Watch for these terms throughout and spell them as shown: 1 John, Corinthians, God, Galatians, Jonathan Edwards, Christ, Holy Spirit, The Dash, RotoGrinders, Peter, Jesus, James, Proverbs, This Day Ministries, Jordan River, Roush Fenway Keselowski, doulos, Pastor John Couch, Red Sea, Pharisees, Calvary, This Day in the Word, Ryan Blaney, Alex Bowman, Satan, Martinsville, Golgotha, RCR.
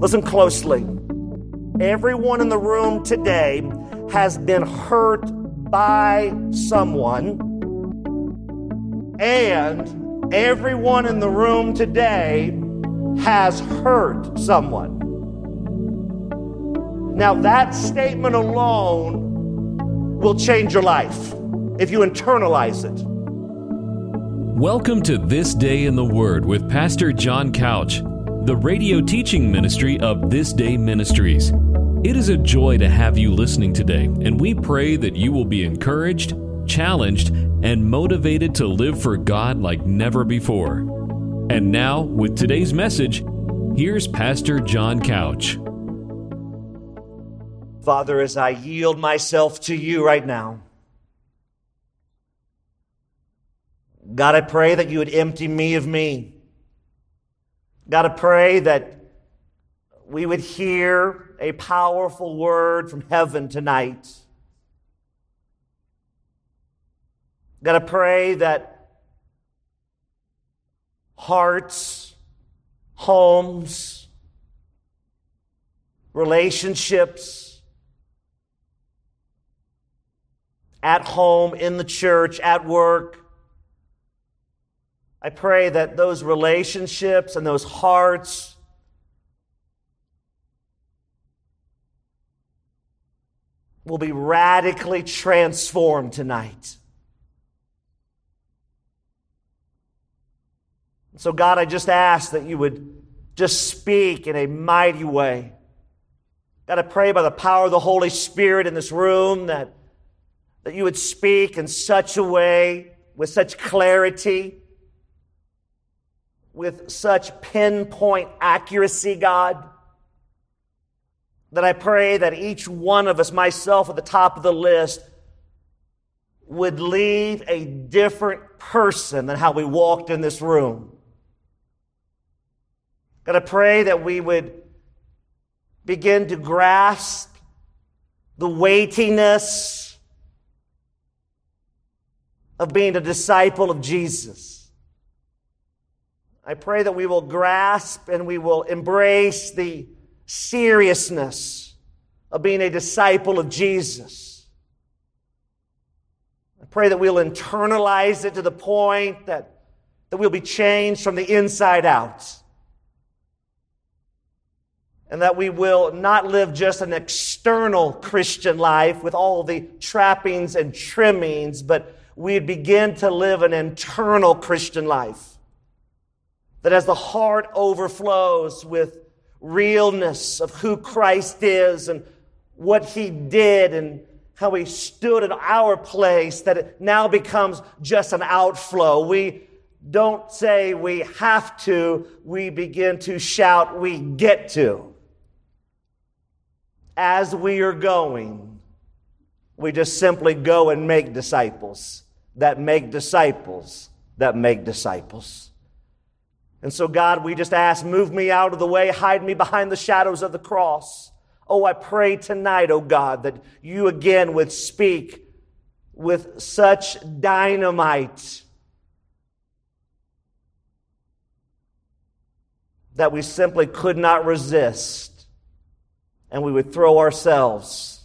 Listen closely. Everyone in the room today has been hurt by someone, and everyone in the room today has hurt someone. Now, that statement alone will change your life if you internalize it. Welcome to This Day in the Word with Pastor John Couch, the radio teaching ministry of This Day Ministries. It is a joy to have you listening today, and we pray that you will be encouraged, challenged, and motivated to live for God like never before. And now, with today's message, here's Pastor John Couch. Father, as I yield myself to you right now, God, I pray that you would empty me of me. God, I pray that we would hear a powerful word from heaven tonight. God, I pray that hearts, homes, relationships, at home, in the church, at work, I pray that those relationships and those hearts will be radically transformed tonight. So, God, I just ask that you would just speak in a mighty way. God, I pray by the power of the Holy Spirit in this room that you would speak in such a way, with such clarity, with such pinpoint accuracy, God, that I pray that each one of us, myself at the top of the list, would leave a different person than how we walked in this room. God, I pray that we would begin to grasp the weightiness of being a disciple of Jesus. I pray that we will grasp and we will embrace the seriousness of being a disciple of Jesus. I pray that we'll internalize it to the point that we'll be changed from the inside out. And that we will not live just an external Christian life with all the trappings and trimmings, but we begin to live an internal Christian life. That as the heart overflows with realness of who Christ is and what He did and how He stood in our place, that it now becomes just an outflow. We don't say we have to. We begin to shout, we get to. As we are going, we just simply go and make disciples that make disciples that make disciples. And so, God, we just ask, move me out of the way, hide me behind the shadows of the cross. Oh, I pray tonight, oh God, that you again would speak with such dynamite that we simply could not resist, and we would throw ourselves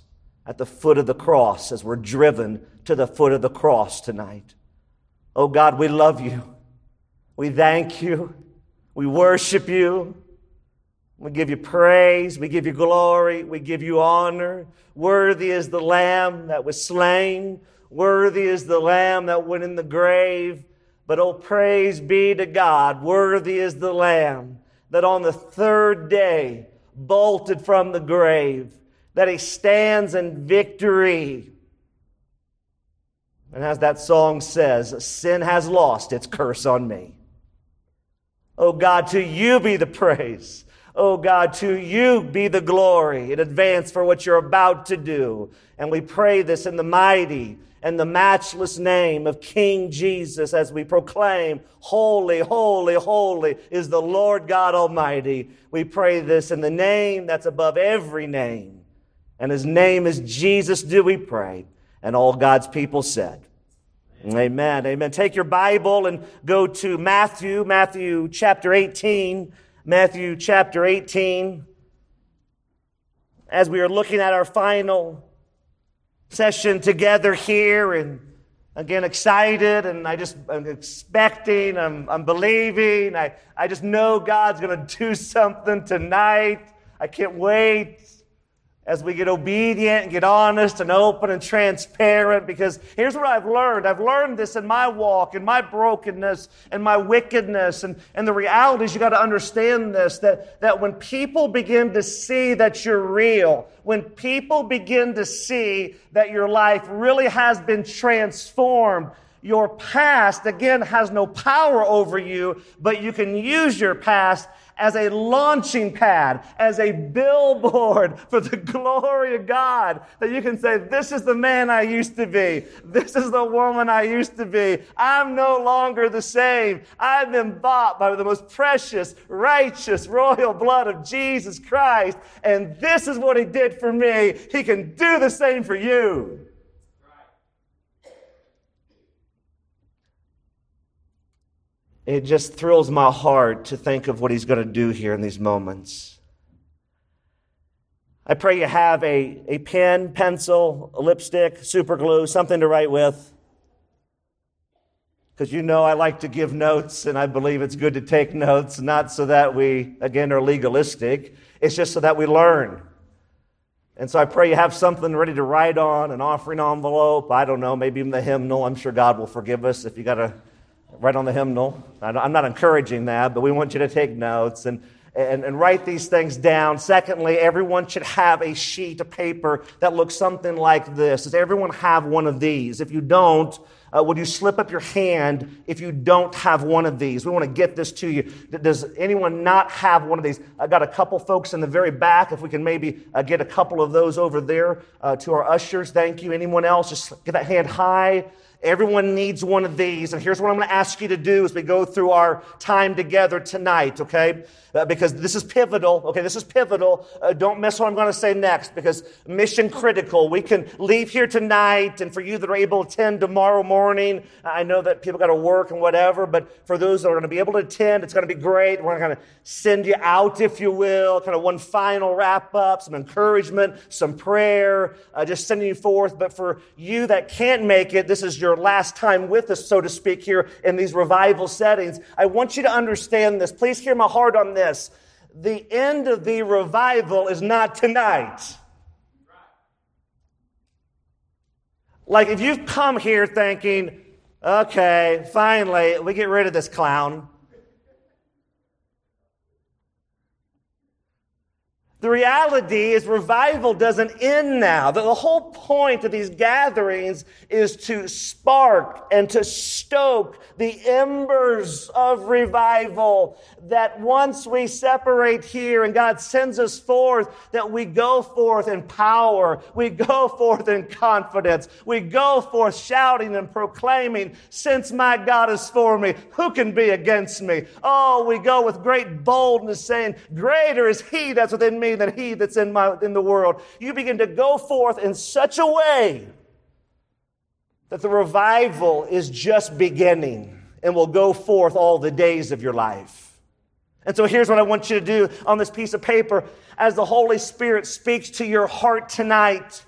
at the foot of the cross as we're driven to the foot of the cross tonight. Oh God, we love you. We thank you. We worship you. We give you praise. We give you glory. We give you honor. Worthy is the Lamb that was slain. Worthy is the Lamb that went in the grave. But oh, praise be to God. Worthy is the Lamb that on the third day bolted from the grave, that He stands in victory. And as that song says, sin has lost its curse on me. Oh God, to you be the praise. Oh God, to you be the glory in advance for what you're about to do. And we pray this in the mighty and the matchless name of King Jesus as we proclaim, holy, holy, holy is the Lord God Almighty. We pray this in the name that's above every name. And His name is Jesus, do we pray. And all God's people said. Amen. Amen. Take your Bible and go to Matthew chapter 18. Matthew chapter 18. as we are looking at our final session together here, and again, excited, and I'm expecting, I'm believing, I just know God's going to do something tonight. I can't wait as we get obedient and get honest and open and transparent, because here's what I've learned. I've learned this in my walk, in my brokenness, and my wickedness. And the reality is you got to understand this, that when people begin to see that you're real, when people begin to see that your life really has been transformed, your past, again, has no power over you, but you can use your past as a launching pad, as a billboard for the glory of God, that you can say, this is the man I used to be. This is the woman I used to be. I'm no longer the same. I've been bought by the most precious, righteous, royal blood of Jesus Christ, and this is what He did for me. He can do the same for you. It just thrills my heart to think of what He's going to do here in these moments. I pray you have a pen, pencil, a lipstick, super glue, something to write with. Because you know I like to give notes, and I believe it's good to take notes, not so that we, again, are legalistic. It's just so that we learn. And so I pray you have something ready to write on, an offering envelope, I don't know, maybe even the hymnal. I'm sure God will forgive us if you got to right on the hymnal. I'm not encouraging that, but we want you to take notes and write these things down. Secondly, everyone should have a sheet of paper that looks something like this. Does everyone have one of these? If you don't, would you slip up your hand if you don't have one of these? We want to get this to you. Does anyone not have one of these? I got a couple folks in the very back. If we can maybe get a couple of those over there to our ushers. Thank you. Anyone else? Just get that hand high. Everyone needs one of these. And here's what I'm going to ask you to do as we go through our time together tonight, okay? Because this is pivotal. Okay, this is pivotal. Don't miss what I'm going to say next, because mission critical. We can leave here tonight, and for you that are able to attend tomorrow morning, I know that people got to work and whatever, but for those that are going to be able to attend, it's going to be great. We're going to send you out, if you will, kind of one final wrap-up, some encouragement, some prayer, just sending you forth. But for you that can't make it, this is your last time with us, so to speak, here in these revival settings. I want you to understand this. Please hear my heart on this. The end of the revival is not tonight. Like, if you've come here thinking, okay, finally, we get rid of this clown. The reality is revival doesn't end now. The whole point of these gatherings is to spark and to stoke the embers of revival, that once we separate here and God sends us forth, that we go forth in power, we go forth in confidence, we go forth shouting and proclaiming, since my God is for me, who can be against me? Oh, we go with great boldness saying, greater is He that's within me than he that's in the world. You begin to go forth in such a way that the revival is just beginning and will go forth all the days of your life. And so here's what I want you to do on this piece of paper as the Holy Spirit speaks to your heart tonight.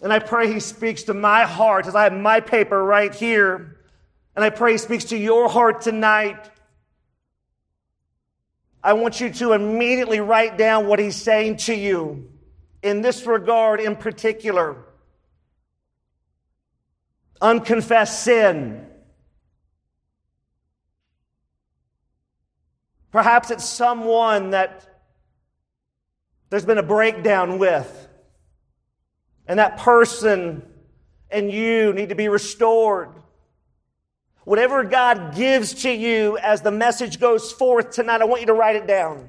And I pray He speaks to my heart as I have my paper right here. And I pray He speaks to your heart tonight. I want you to immediately write down what He's saying to you in this regard in particular. Unconfessed sin. Perhaps it's someone that there's been a breakdown with, and that person and you need to be restored. Whatever God gives to you as the message goes forth tonight, I want you to write it down.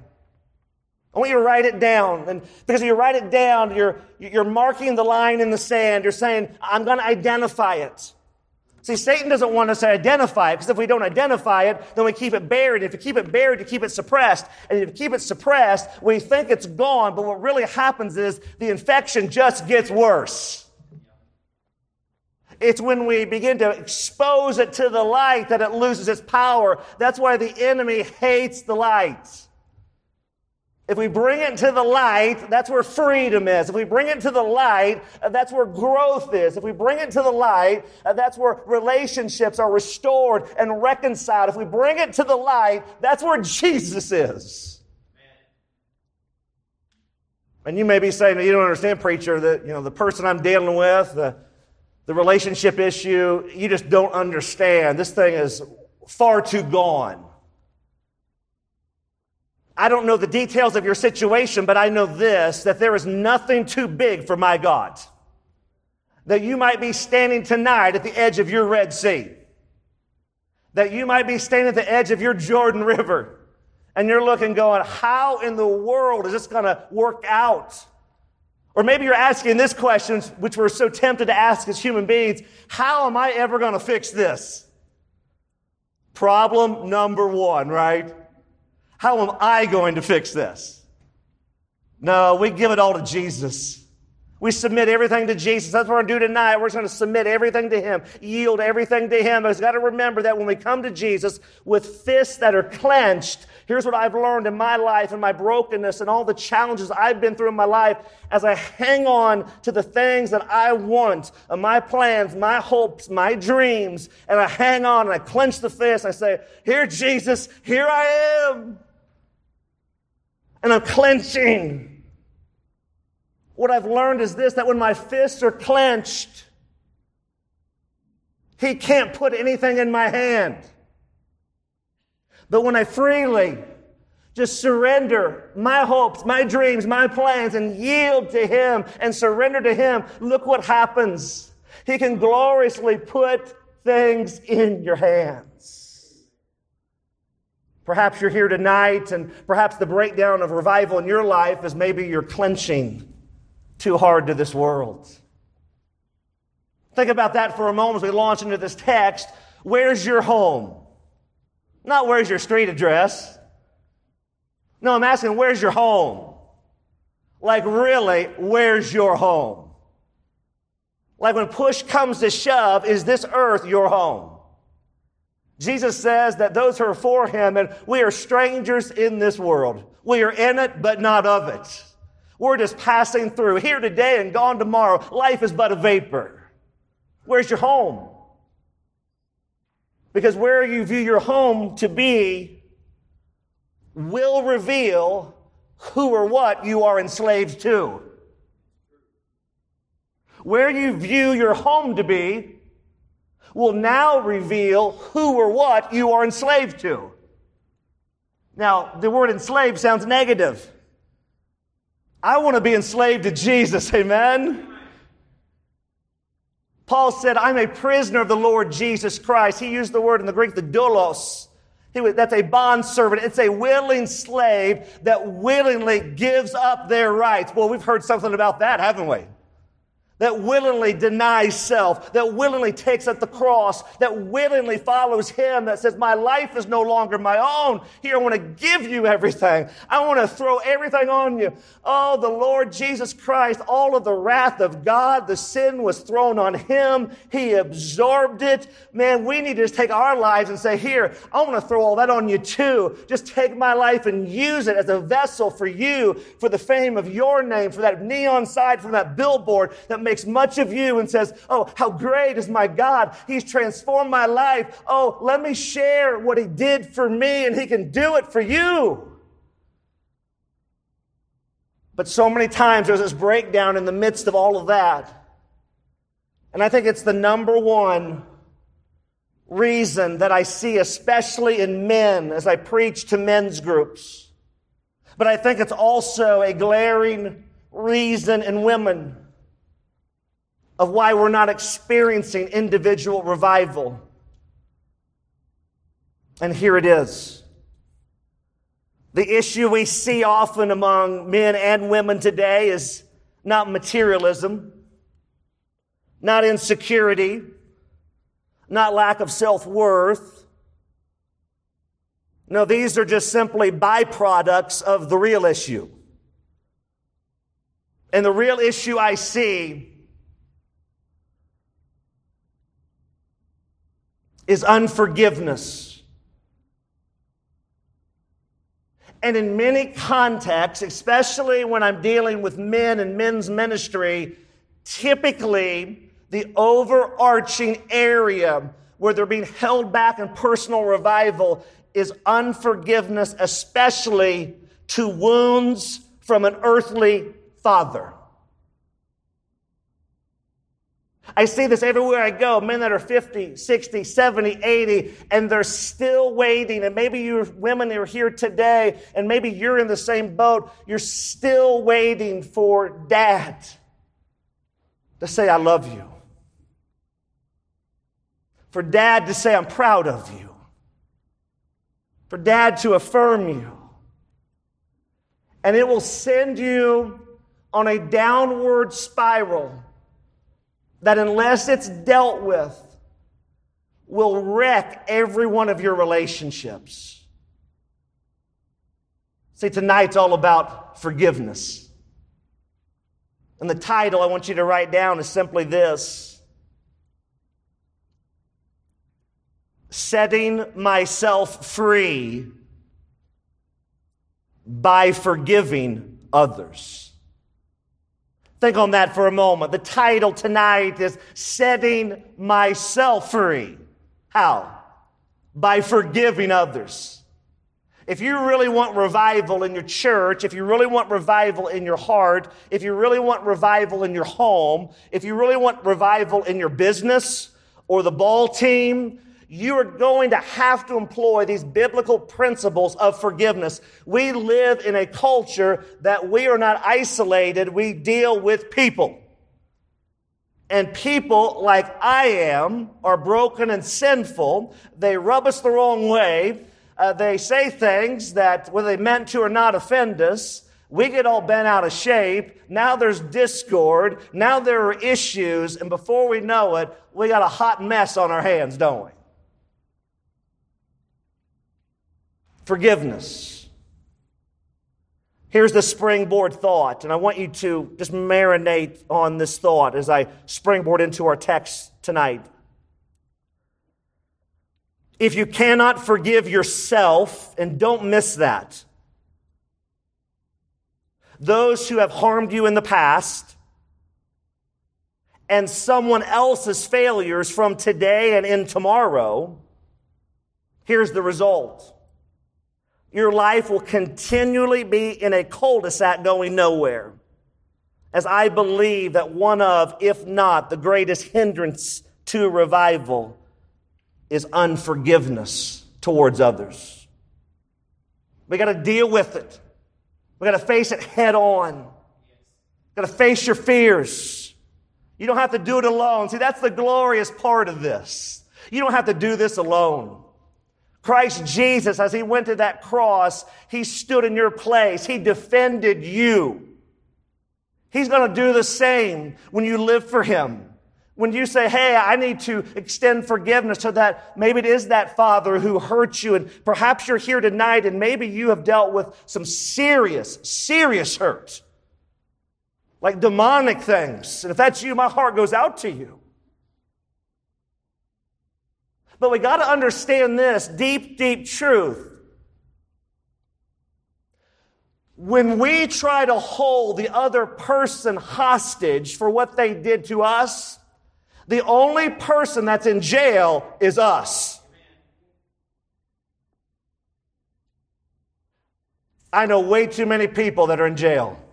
I want you to write it down. And because if you write it down, you're marking the line in the sand. You're saying, I'm going to identify it. See, Satan doesn't want us to identify it, because if we don't identify it, then we keep it buried. If you keep it buried, you keep it suppressed. And if you keep it suppressed, we think it's gone. But what really happens is the infection just gets worse. It's when we begin to expose it to the light that it loses its power. That's why the enemy hates the light. If we bring it to the light, that's where freedom is. If we bring it to the light, that's where growth is. If we bring it to the light, that's where relationships are restored and reconciled. If we bring it to the light, that's where Jesus is. Amen. And you may be saying, you don't understand, preacher, that the person I'm dealing with, the relationship issue, you just don't understand. This thing is far too gone. I don't know the details of your situation, but I know this, that there is nothing too big for my God. That you might be standing tonight at the edge of your Red Sea. That you might be standing at the edge of your Jordan River. And you're looking going, how in the world is this going to work out? Or maybe you're asking this question, which we're so tempted to ask as human beings, how am I ever going to fix this? Problem number one, right? How am I going to fix this? No, we give it all to Jesus. We submit everything to Jesus. That's what we're going to do tonight. We're just going to submit everything to Him, yield everything to Him. But we've got to remember that when we come to Jesus with fists that are clenched, here's what I've learned in my life and my brokenness and all the challenges I've been through in my life. As I hang on to the things that I want, my plans, my hopes, my dreams, and I hang on and I clench the fist, I say, here, Jesus, here I am. And I'm clenching. What I've learned is this, that when my fists are clenched, He can't put anything in my hand. But when I freely just surrender my hopes, my dreams, my plans, and yield to Him and surrender to Him, look what happens. He can gloriously put things in your hands. Perhaps you're here tonight, and perhaps the breakdown of revival in your life is maybe you're clenching too hard to this world. Think about that for a moment as we launch into this text. Where's your home? Not where's your street address. No, I'm asking, where's your home? Like, really, where's your home? Like, when push comes to shove, is this earth your home? Jesus says that those who are for Him, and we are strangers in this world. We are in it, but not of it. We're just passing through, here today and gone tomorrow. Life is but a vapor. Where's your home? Because where you view your home to be will reveal who or what you are enslaved to. Where you view your home to be will now reveal who or what you are enslaved to. Now, the word enslaved sounds negative. I want to be enslaved to Jesus, amen? Paul said, I'm a prisoner of the Lord Jesus Christ. He used the word in the Greek, the doulos. That's a bondservant. It's a willing slave that willingly gives up their rights. Well, we've heard something about that, haven't we? That willingly denies self, that willingly takes up the cross, that willingly follows Him, that says, my life is no longer my own. Here, I want to give you everything. I want to throw everything on you. Oh, the Lord Jesus Christ, all of the wrath of God, the sin was thrown on Him. He absorbed it. Man, we need to just take our lives and say, here, I want to throw all that on you too. Just take my life and use it as a vessel for you, for the fame of your name, for that neon sign, from that billboard, that makes much of you and says, oh, how great is my God. He's transformed my life. Oh, let me share what He did for me, and He can do it for you. But so many times there's this breakdown in the midst of all of that. And I think it's the number one reason that I see, especially in men, as I preach to men's groups. But I think it's also a glaring reason in women of why we're not experiencing individual revival. And here it is. The issue we see often among men and women today is not materialism, not insecurity, not lack of self-worth. No, these are just simply byproducts of the real issue. And the real issue I see is unforgiveness. And in many contexts, especially when I'm dealing with men and men's ministry, typically the overarching area where they're being held back in personal revival is unforgiveness, especially to wounds from an earthly father. I see this everywhere I go, men that are 50, 60, 70, 80, and they're still waiting. And maybe you women are here today, and maybe you're in the same boat. You're still waiting for dad to say, I love you. For dad to say, I'm proud of you. For dad to affirm you. And it will send you on a downward spiral that unless it's dealt with, will wreck every one of your relationships. See, tonight's all about forgiveness. And the title I want you to write down is simply this: Setting Myself Free by Forgiving Others. Think on that for a moment. The title tonight is Setting Myself Free. How? By forgiving others. If you really want revival in your church, if you really want revival in your heart, if you really want revival in your home, if you really want revival in your business or the ball team, you are going to have to employ these biblical principles of forgiveness. We live in a culture that we are not isolated. We deal with people. And people like I am are broken and sinful. They rub us the wrong way. They say things that, whether they meant to or not, offend us. We get all bent out of shape. Now there's discord. Now there are issues. And before we know it, we got a hot mess on our hands, don't we? Forgiveness. Here's the springboard thought, and I want you to just marinate on this thought as I springboard into our text tonight. If you cannot forgive yourself, and don't miss that, those who have harmed you in the past, and someone else's failures from today and in tomorrow, here's the result. Your life will continually be in a cul-de-sac going nowhere, as I believe that one of, if not the greatest hindrance to revival, is unforgiveness towards others. We got to deal with it. We got to face it head on. Got to face your fears. You don't have to do it alone. See, that's the glorious part of this. You don't have to do this alone. Christ Jesus, as he went to that cross, he stood in your place. He defended you. He's going to do the same when you live for him. When you say, hey, I need to extend forgiveness so that maybe it is that father who hurt you, and perhaps you're here tonight and maybe you have dealt with some serious, serious hurt, like demonic things. And if that's you, my heart goes out to you. But we got to understand this deep, deep truth. When we try to hold the other person hostage for what they did to us, the only person that's in jail is us. I know way too many people that are in jail.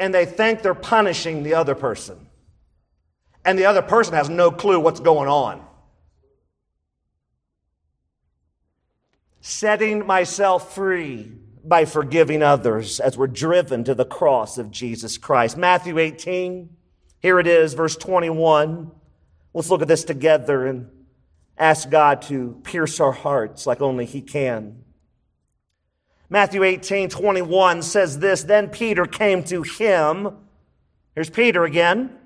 And they think they're punishing the other person. And the other person has no clue what's going on. Setting myself free by forgiving others as we're driven to the cross of Jesus Christ. Matthew 18, here it is, verse 21. Let's look at this together and ask God to pierce our hearts like only he can. Matthew 18, 21 says this, Then Peter came to him. Here's Peter again.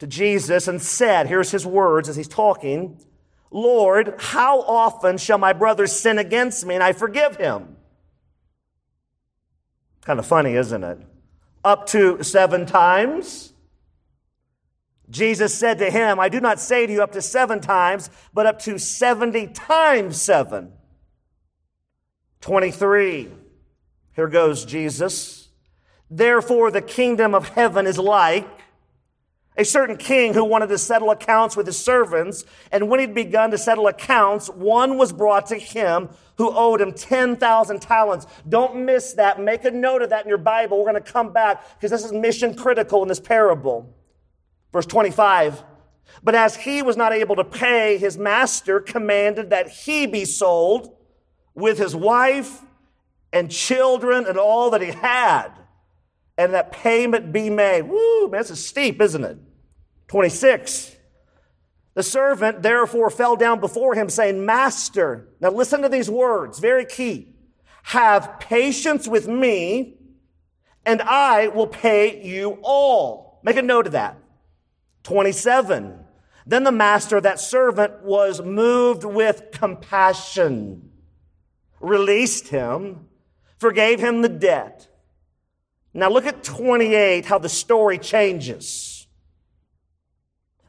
To Jesus and said, here's his words as he's talking, Lord, how often shall my brother sin against me and I forgive him? Kind of funny, isn't it? Up to 7 times. Jesus said to him, I do not say to you up to 7 times, but up to 70 times 7. 23. Here goes Jesus. Therefore, the kingdom of heaven is like a certain king who wanted to settle accounts with his servants. And when he'd begun to settle accounts, one was brought to him who owed him 10,000 talents. Don't miss that. Make a note of that in your Bible. We're going to come back because this is mission critical in this parable. Verse 25. But as he was not able to pay, his master commanded that he be sold with his wife and children and all that he had, and that payment be made. Woo, man, this is steep, isn't it? 26. The servant therefore fell down before him, saying, Master, now listen to these words, very key. Have patience with me, and I will pay you all. Make a note of that. 27. Then the master of that servant was moved with compassion, released him, forgave him the debt. Now look at 28, how the story changes.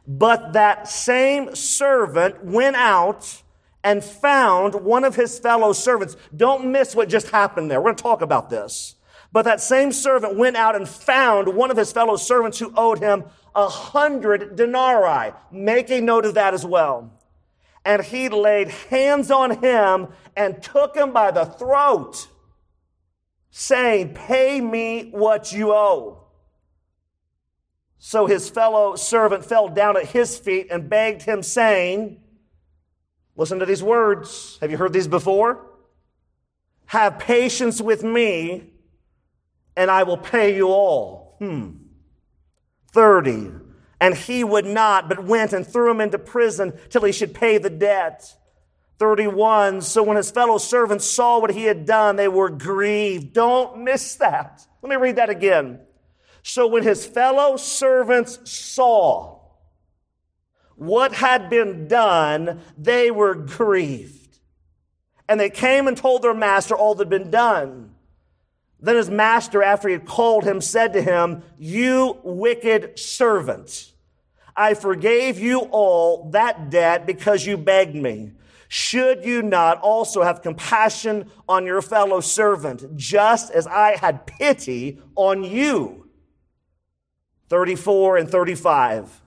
But that same servant went out and found one of his fellow servants. Don't miss what just happened there. We're going to talk about this. But that same servant went out and found one of his fellow servants who owed him 100 denarii. Make a note of that as well. And he laid hands on him and took him by the throat, saying, pay me what you owe. So his fellow servant fell down at his feet and begged him, saying, listen to these words. Have you heard these before? Have patience with me, and I will pay you all. 30. And he would not, but went and threw him into prison till he should pay the debt. 31, so when his fellow servants saw what he had done, they were grieved. Don't miss that. Let me read that again. So when his fellow servants saw what had been done, they were grieved. And they came and told their master all that had been done. Then his master, after he had called him, said to him, you wicked servant, I forgave you all that debt because you begged me. Should you not also have compassion on your fellow servant, just as I had pity on you? 34 and 35.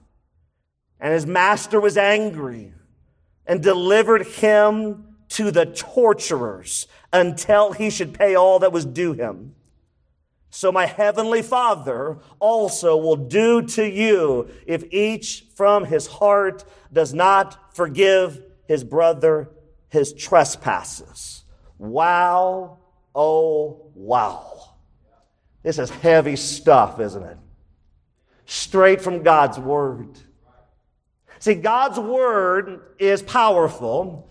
And his master was angry and delivered him to the torturers until he should pay all that was due him. So my heavenly Father also will do to you if each from his heart does not forgive his brother, his trespasses. Wow, oh, wow. This is heavy stuff, isn't it? Straight from God's Word. See, God's Word is powerful.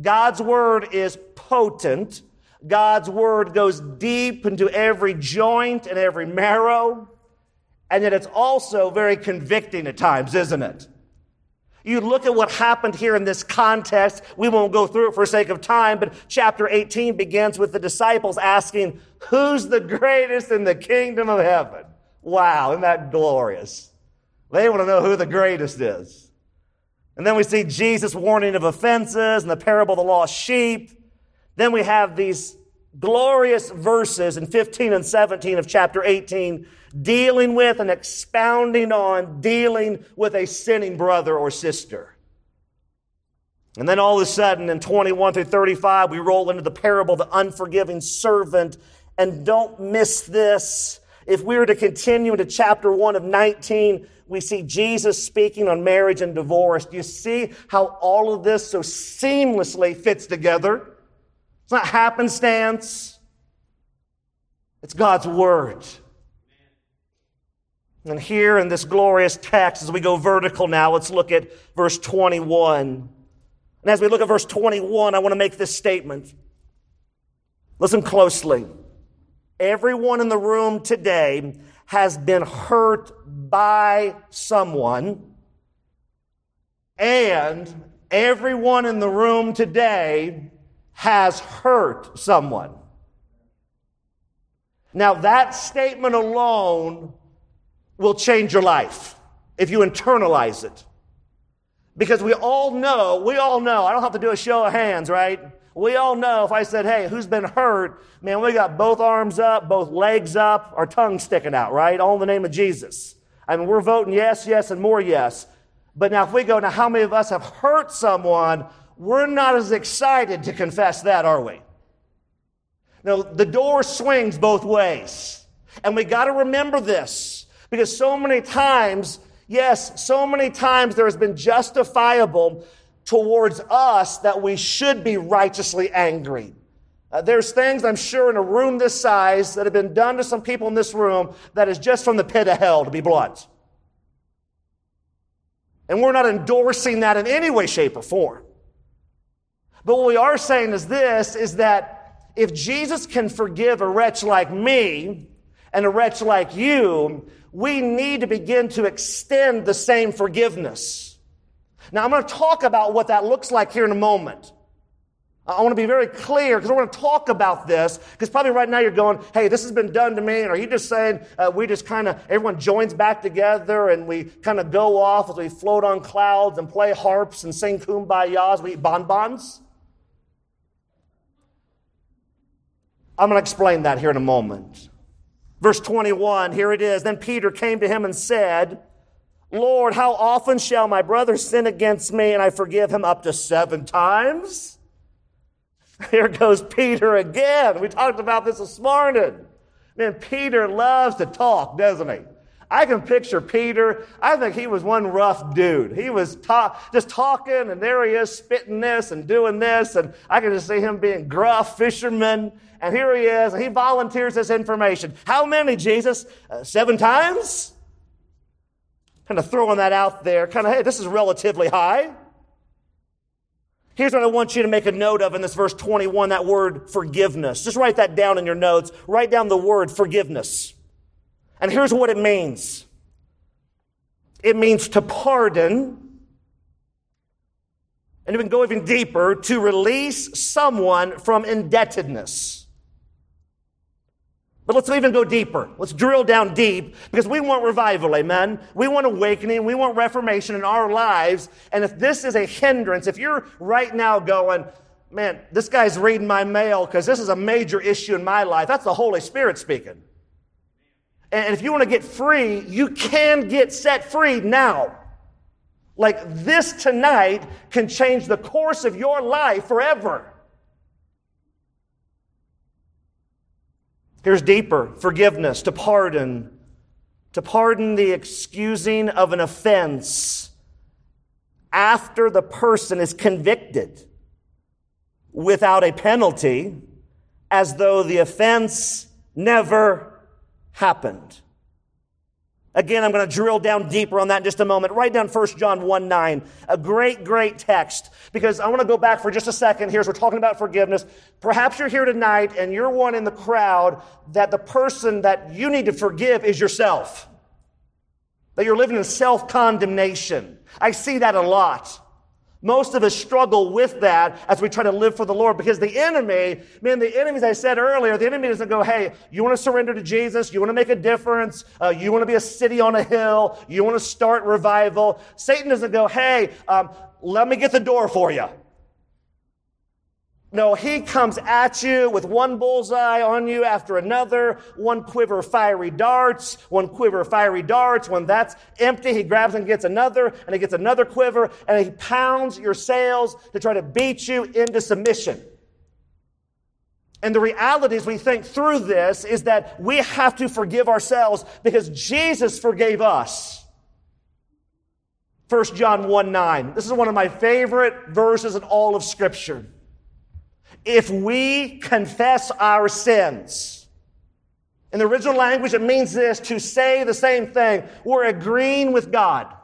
God's Word is potent. God's Word goes deep into every joint and every marrow. And yet it's also very convicting at times, isn't it? You look at what happened here in this context. We won't go through it for sake of time, but chapter 18 begins with the disciples asking, who's the greatest in the kingdom of heaven? Wow, isn't that glorious? They want to know who the greatest is. And then we see Jesus' warning of offenses and the parable of the lost sheep. Then we have these glorious verses in 15 and 17 of chapter 18, dealing with and expounding on dealing with a sinning brother or sister. And then all of a sudden in 21 through 35, we roll into the parable of the unforgiving servant. And don't miss this. If we were to continue into chapter 1 of 19, we see Jesus speaking on marriage and divorce. Do you see how all of this so seamlessly fits together? It's not happenstance. It's God's Word. And here in this glorious text, as we go vertical now, let's look at verse 21. And as we look at verse 21, I want to make this statement. Listen closely. Everyone in the room today has been hurt by someone, and everyone in the room today has hurt someone. Now that statement alone will change your life. if you internalize it. Because we all know, I don't have to do a show of hands, right? We all know if I said, hey, who's been hurt? Man, we got both arms up, both legs up, our tongue sticking out, right? All in the name of Jesus. I mean, we're voting yes, yes, and more yes. But now if we go, now how many of us have hurt someone? We're not as excited to confess that, are we? No, the door swings both ways. And we got to remember this. Because so many times, yes, so many times there has been justifiable towards us that we should be righteously angry. There's things, I'm sure, in a room this size that have been done to some people in this room that is just from the pit of hell, to be blunt. And we're not endorsing that in any way, shape, or form. But what we are saying is this, is that if Jesus can forgive a wretch like me and a wretch like you, we need to begin to extend the same forgiveness. Now, I'm going to talk about what that looks like here in a moment. I want to be very clear because we're going to talk about this because probably right now you're going, hey, this has been done to me. And are you just saying we just kind of, everyone joins back together and we kind of go off as we float on clouds and play harps and sing kumbayas, we eat bonbons? I'm going to explain that here in a moment. Verse 21, here it is. Then Peter came to him and said, Lord, how often shall my brother sin against me and I forgive him up to 7 times? Here goes Peter again. We talked about this morning. Man, Peter loves to talk, doesn't he? I can picture Peter. I think he was one rough dude. He was just talking, and there he is spitting this and doing this, and I can just see him being gruff fisherman. And here he is, and he volunteers this information. How many, Jesus? 7 times? Kind of throwing that out there, kind of, hey, this is relatively high. Here's what I want you to make a note of in this verse 21, that word forgiveness. Just write that down in your notes. Write down the word forgiveness. And here's what it means. It means to pardon. And you can go even deeper, to release someone from indebtedness. But let's even go deeper. Let's drill down deep because we want revival, amen? We want awakening. We want reformation in our lives. And if this is a hindrance, if you're right now going, man, this guy's reading my mail because this is a major issue in my life, that's the Holy Spirit speaking. And if you want to get free, you can get set free now. Like this tonight can change the course of your life forever. Here's deeper, forgiveness, to pardon the excusing of an offense after the person is convicted without a penalty, as though the offense never happened. Again, I'm going to drill down deeper on that in just a moment. Write down 1 John 1:9, a great, great text, because I want to go back for just a second here as we're talking about forgiveness. Perhaps you're here tonight and you're one in the crowd that the person that you need to forgive is yourself, that you're living in self-condemnation. I see that a lot. Most of us struggle with that as we try to live for the Lord because the enemy, man, the enemy, as I said earlier, the enemy doesn't go, hey, you want to surrender to Jesus? You want to make a difference? You want to be a city on a hill? You want to start revival? Satan doesn't go, hey, let me get the door for you. No, he comes at you with one bullseye on you after another, one quiver of fiery darts, one quiver of fiery darts. When that's empty, he grabs and gets another, and he gets another quiver, and he pounds your sails to try to beat you into submission. And the reality as we think through this is that we have to forgive ourselves because Jesus forgave us. 1 John 1:9. This is one of my favorite verses in all of Scripture. If we confess our sins, in the original language, it means this, to say the same thing. We're agreeing with God.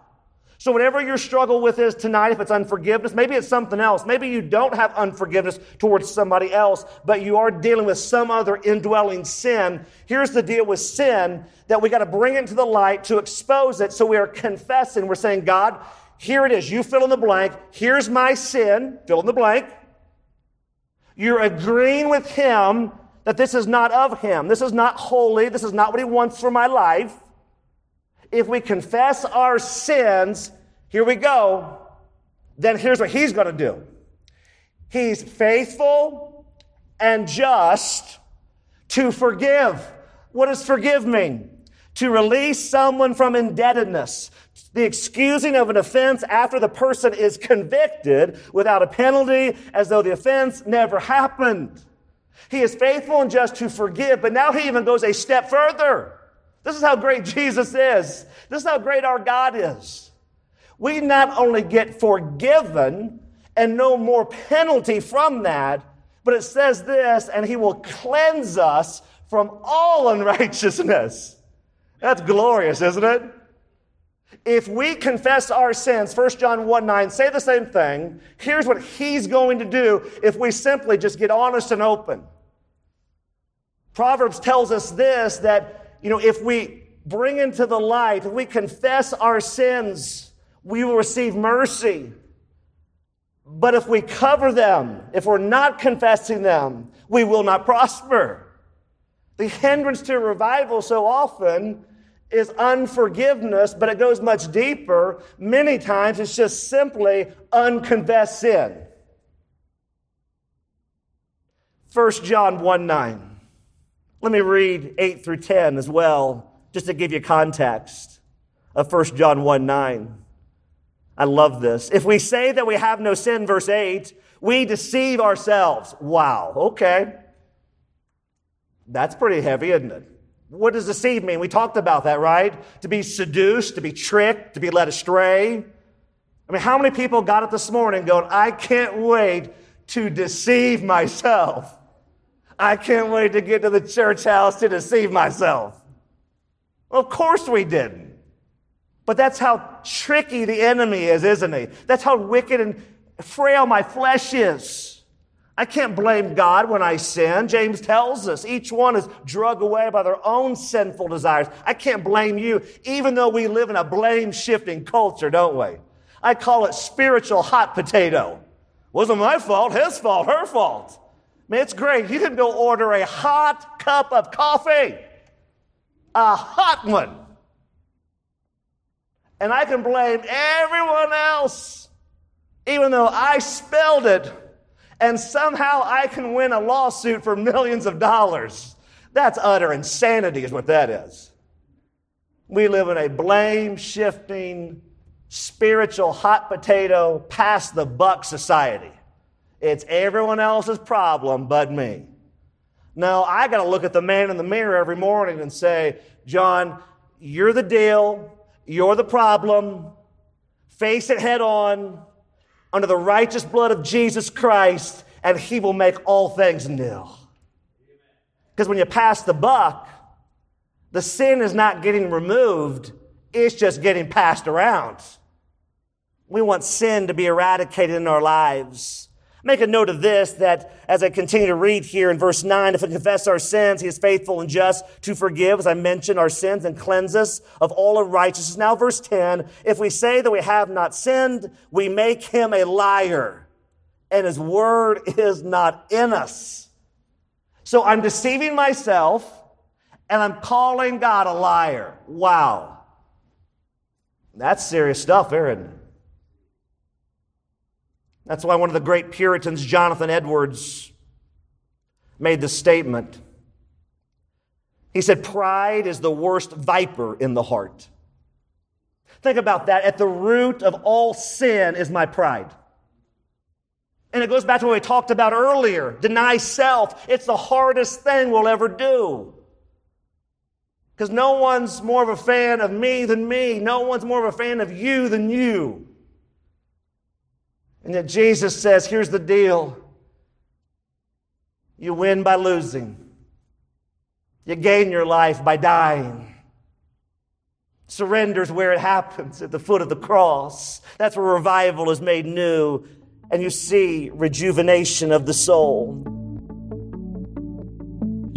So whatever your struggle with is tonight, if it's unforgiveness, maybe it's something else. Maybe you don't have unforgiveness towards somebody else, but you are dealing with some other indwelling sin. Here's the deal with sin, that we got to bring it to the light to expose it. So we are confessing. We're saying, God, here it is. You fill in the blank. Here's my sin. Fill in the blank. You're agreeing with him that this is not of him. This is not holy. This is not what he wants for my life. if we confess our sins, here we go, then here's what he's going to do. He's faithful and just to forgive. What does forgive mean? To release someone from indebtedness. The excusing of an offense after the person is convicted without a penalty, as though the offense never happened. He is faithful and just to forgive, but now he even goes a step further. This is how great Jesus is. This is how great our God is. We not only get forgiven and no more penalty from that, but it says this, and he will cleanse us from all unrighteousness. That's glorious, isn't it? If we confess our sins, 1 John 1:9, say the same thing. Here's what he's going to do if we simply just get honest and open. Proverbs tells us this, that, if we bring into the light, if we confess our sins, we will receive mercy. But if we cover them, if we're not confessing them, we will not prosper. The hindrance to revival so often is unforgiveness, but it goes much deeper. Many times it's just simply unconfessed sin. 1 John 1:9. Let me read 8 through 10 as well, just to give you context of 1 John 1:9. I love this. If we say that we have no sin, verse 8, we deceive ourselves. Wow, okay. That's pretty heavy, isn't it? What does deceive mean? We talked about that, right? To be seduced, to be tricked, to be led astray. I mean, how many people got up this morning going, I can't wait to deceive myself. I can't wait to get to the church house to deceive myself. Well, of course we didn't. But that's how tricky the enemy is, isn't he? That's how wicked and frail my flesh is. I can't blame God when I sin. James tells us each one is dragged away by their own sinful desires. I can't blame you, even though we live in a blame-shifting culture, don't we? I call it spiritual hot potato. Wasn't my fault, his fault, her fault. Man, it's great. You can go order a hot cup of coffee, a hot one. And I can blame everyone else, even though I spilled it. And somehow I can win a lawsuit for millions of dollars. That's utter insanity is what that is. We live in a blame-shifting, spiritual hot potato, pass-the-buck society. It's everyone else's problem but me. No, I got to look at the man in the mirror every morning and say, John, you're the deal, you're the problem, face it head on, under the righteous blood of Jesus Christ, and he will make all things new. Because when you pass the buck, the sin is not getting removed, it's just getting passed around. We want sin to be eradicated in our lives. Make a note of this, that as I continue to read here in verse 9, if we confess our sins, he is faithful and just to forgive, as I mentioned, our sins and cleanse us of all unrighteousness. Now, verse 10, if we say that we have not sinned, we make him a liar, and his word is not in us. So I'm deceiving myself, and I'm calling God a liar. Wow. That's serious stuff, isn't it? That's why one of the great Puritans, Jonathan Edwards, made this statement. He said, pride is the worst viper in the heart. Think about that. At the root of all sin is my pride. And it goes back to what we talked about earlier. Deny self. It's the hardest thing we'll ever do. Because no one's more of a fan of me than me. No one's more of a fan of you than you. And yet Jesus says, here's the deal. You win by losing. You gain your life by dying. Surrender's where it happens, at the foot of the cross. That's where revival is made new, and you see rejuvenation of the soul.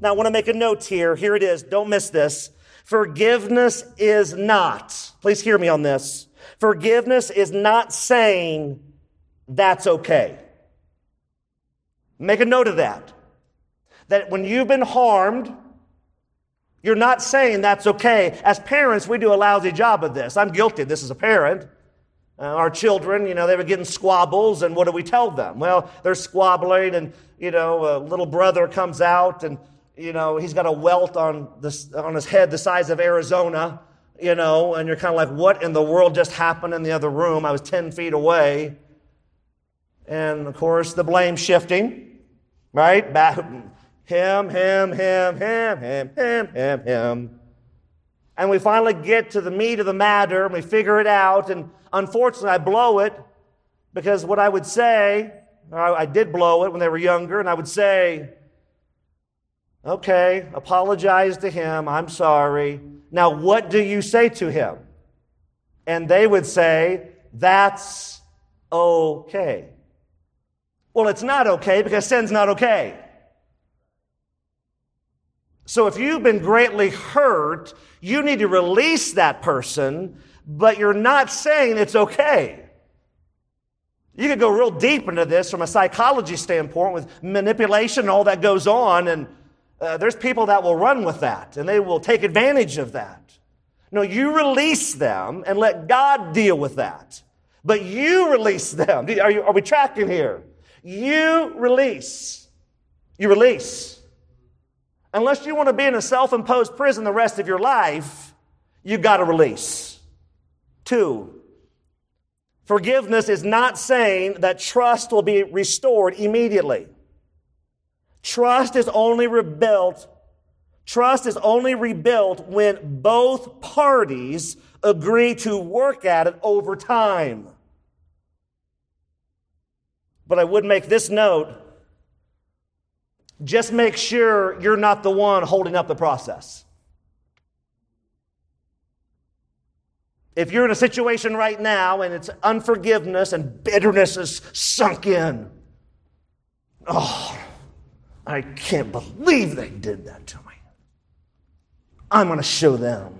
Now, I want to make a note here. Here it is. Don't miss this. Forgiveness is not, please hear me on this. Forgiveness is not saying that's okay. Make a note of that. That when you've been harmed, you're not saying that's okay. As parents, we do a lousy job of this. I'm guilty of this as a parent. Our children, they were getting squabbles, and what do we tell them? Well, they're squabbling, and, a little brother comes out, and, he's got a welt on his head the size of Arizona, and you're kind of like, what in the world just happened in the other room? I was 10 feet away. And, of course, the blame shifting, right? Him. And we finally get to the meat of the matter, and we figure it out, and unfortunately, I blow it because what I would say, I did blow it when they were younger, and I would say, okay, apologize to him. I'm sorry. Now, what do you say to him? And they would say, that's okay. Well, it's not okay because sin's not okay. So if you've been greatly hurt, you need to release that person, but you're not saying it's okay. You could go real deep into this from a psychology standpoint with manipulation and all that goes on, and there's people that will run with that, and they will take advantage of that. No, you release them and let God deal with that, but you release them. Are we tracking here? You release. Unless you want to be in a self-imposed prison the rest of your life, you got to release. 2, forgiveness is not saying that trust will be restored immediately. Trust is only rebuilt when both parties agree to work at it over time. But I would make this note. Just make sure you're not the one holding up the process. If you're in a situation right now and it's unforgiveness and bitterness is sunk in, oh, I can't believe they did that to me. I'm going to show them.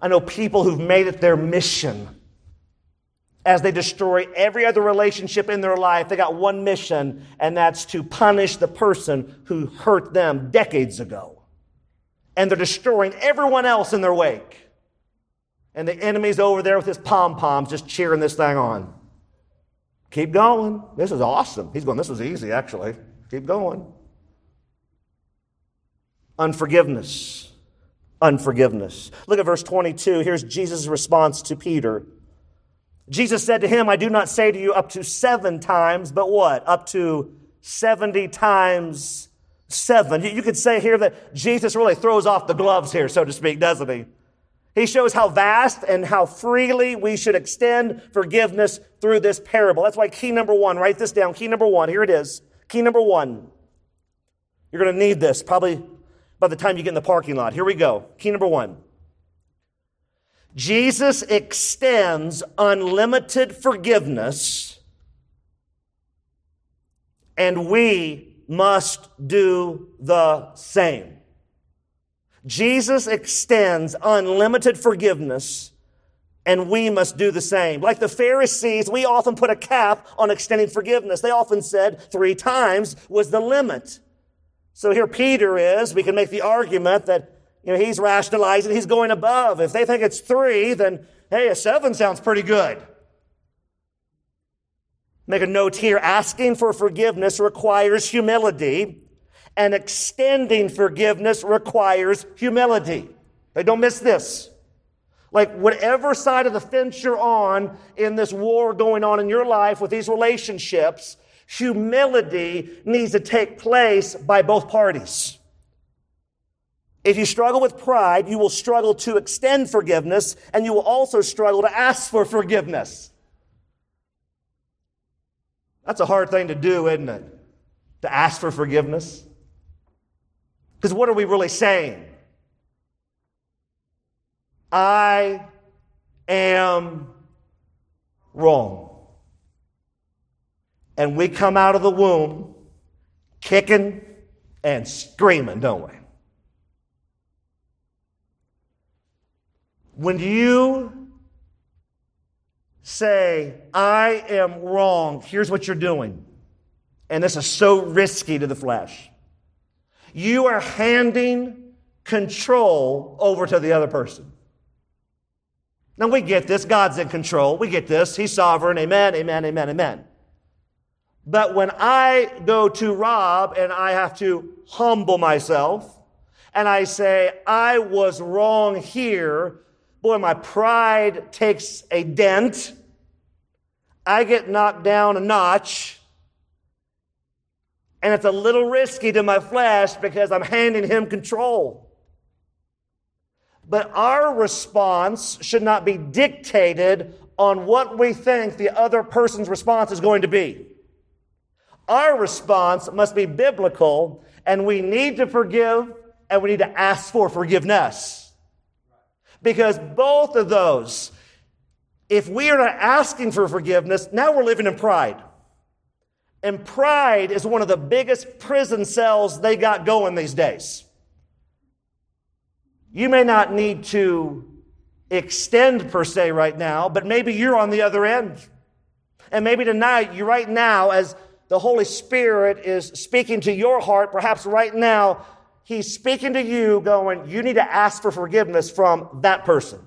I know people who've made it their mission as they destroy every other relationship in their life. They got one mission, and that's to punish the person who hurt them decades ago. And they're destroying everyone else in their wake. And the enemy's over there with his pom-poms just cheering this thing on. Keep going. This is awesome. He's going, this was easy, actually. Keep going. Unforgiveness. Look at verse 22. Here's Jesus' response to Peter. Jesus said to him, I do not say to you up to 7 times, but what? Up to 70 times 7. You could say here that Jesus really throws off the gloves here, so to speak, doesn't he? He shows how vast and how freely we should extend forgiveness through this parable. That's why key number 1, write this down. Key number 1, here it is. Key number 1. You're going to need this probably by the time you get in the parking lot. Here we go. Key number 1. Jesus extends unlimited forgiveness, and we must do the same. Jesus extends unlimited forgiveness, and we must do the same. Like the Pharisees, we often put a cap on extending forgiveness. They often said 3 times was the limit. So here Peter is. We can make the argument that he's rationalizing. He's going above. If they think it's 3, then hey, a 7 sounds pretty good. Make a note here. Asking for forgiveness requires humility. And extending forgiveness requires humility. Hey, don't miss this. Like whatever side of the fence you're on in this war going on in your life with these relationships, humility needs to take place by both parties. If you struggle with pride, you will struggle to extend forgiveness, and you will also struggle to ask for forgiveness. That's a hard thing to do, isn't it? To ask for forgiveness. Because what are we really saying? I am wrong. And we come out of the womb kicking and screaming, don't we? When you say, I am wrong, here's what you're doing. And this is so risky to the flesh. You are handing control over to the other person. Now we get this. God's in control. We get this. He's sovereign. Amen, amen, amen, amen. But when I go to rob and I have to humble myself and I say, I was wrong here, boy, my pride takes a dent. I get knocked down a notch. And it's a little risky to my flesh because I'm handing him control. But our response should not be dictated on what we think the other person's response is going to be. Our response must be biblical, and we need to forgive, and we need to ask for forgiveness. Because both of those, if we are not asking for forgiveness, now we're living in pride. And pride is one of the biggest prison cells they got going these days. You may not need to extend per se right now, but maybe you're on the other end. And maybe tonight, you right now, as the Holy Spirit is speaking to your heart, perhaps right now, He's speaking to you going, you need to ask for forgiveness from that person.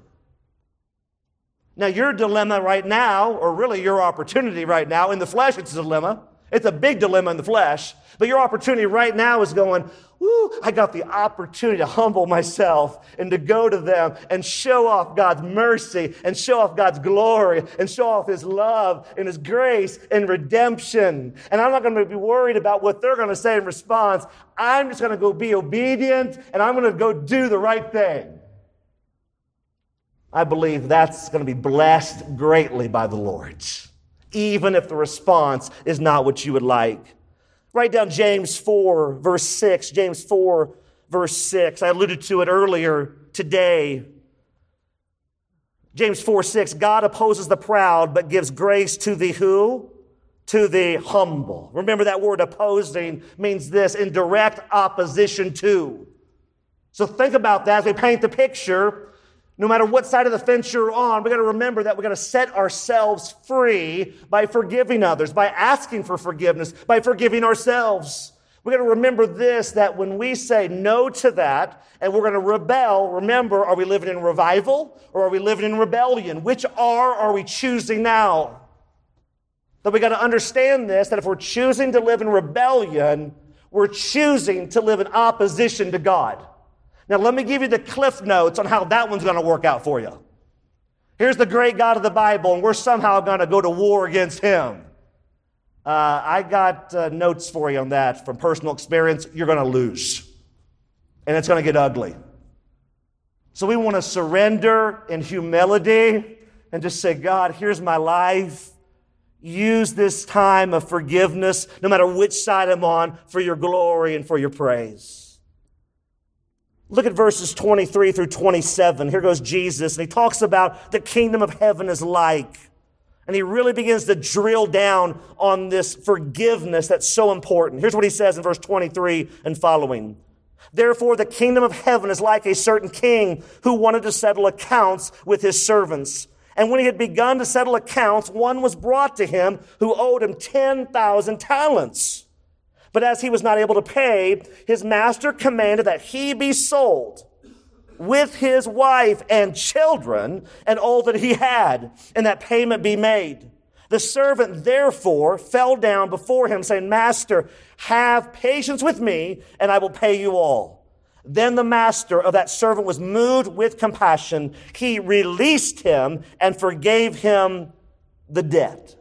Now, your dilemma right now, or really your opportunity right now, in the flesh it's a dilemma. It's a big dilemma in the flesh. But your opportunity right now is going, woo, I got the opportunity to humble myself and to go to them and show off God's mercy and show off God's glory and show off His love and His grace and redemption. And I'm not going to be worried about what they're going to say in response. I'm just going to go be obedient and I'm going to go do the right thing. I believe that's going to be blessed greatly by the Lord, even if the response is not what you would like. Write down James 4, verse 6. James 4, verse 6. I alluded to it earlier today. James 4, 6. God opposes the proud, but gives grace to the who? To the humble. Remember that word opposing means this, in direct opposition to. So think about that as we paint the picture. No matter what side of the fence you're on, we've got to remember that we've got to set ourselves free by forgiving others, by asking for forgiveness, by forgiving ourselves. We've got to remember this, that when we say no to that and we're going to rebel, remember, are we living in revival or are we living in rebellion? Which are we choosing now? That we've got to understand this, that if we're choosing to live in rebellion, we're choosing to live in opposition to God. Now, let me give you the cliff notes on how that one's going to work out for you. Here's the great God of the Bible, and we're somehow going to go to war against him. I got notes for you on that from personal experience. You're going to lose, and it's going to get ugly. So we want to surrender in humility and just say, God, here's my life. Use this time of forgiveness, no matter which side I'm on, for your glory and for your praise. Look at verses 23 through 27. Here goes Jesus, and he talks about the kingdom of heaven is like. And he really begins to drill down on this forgiveness that's so important. Here's what he says in verse 23 and following. Therefore, the kingdom of heaven is like a certain king who wanted to settle accounts with his servants. And when he had begun to settle accounts, one was brought to him who owed him 10,000 talents. But as he was not able to pay, his master commanded that he be sold with his wife and children and all that he had, and that payment be made. The servant therefore fell down before him, saying, Master, have patience with me, and I will pay you all. Then the master of that servant was moved with compassion. He released him and forgave him the debt.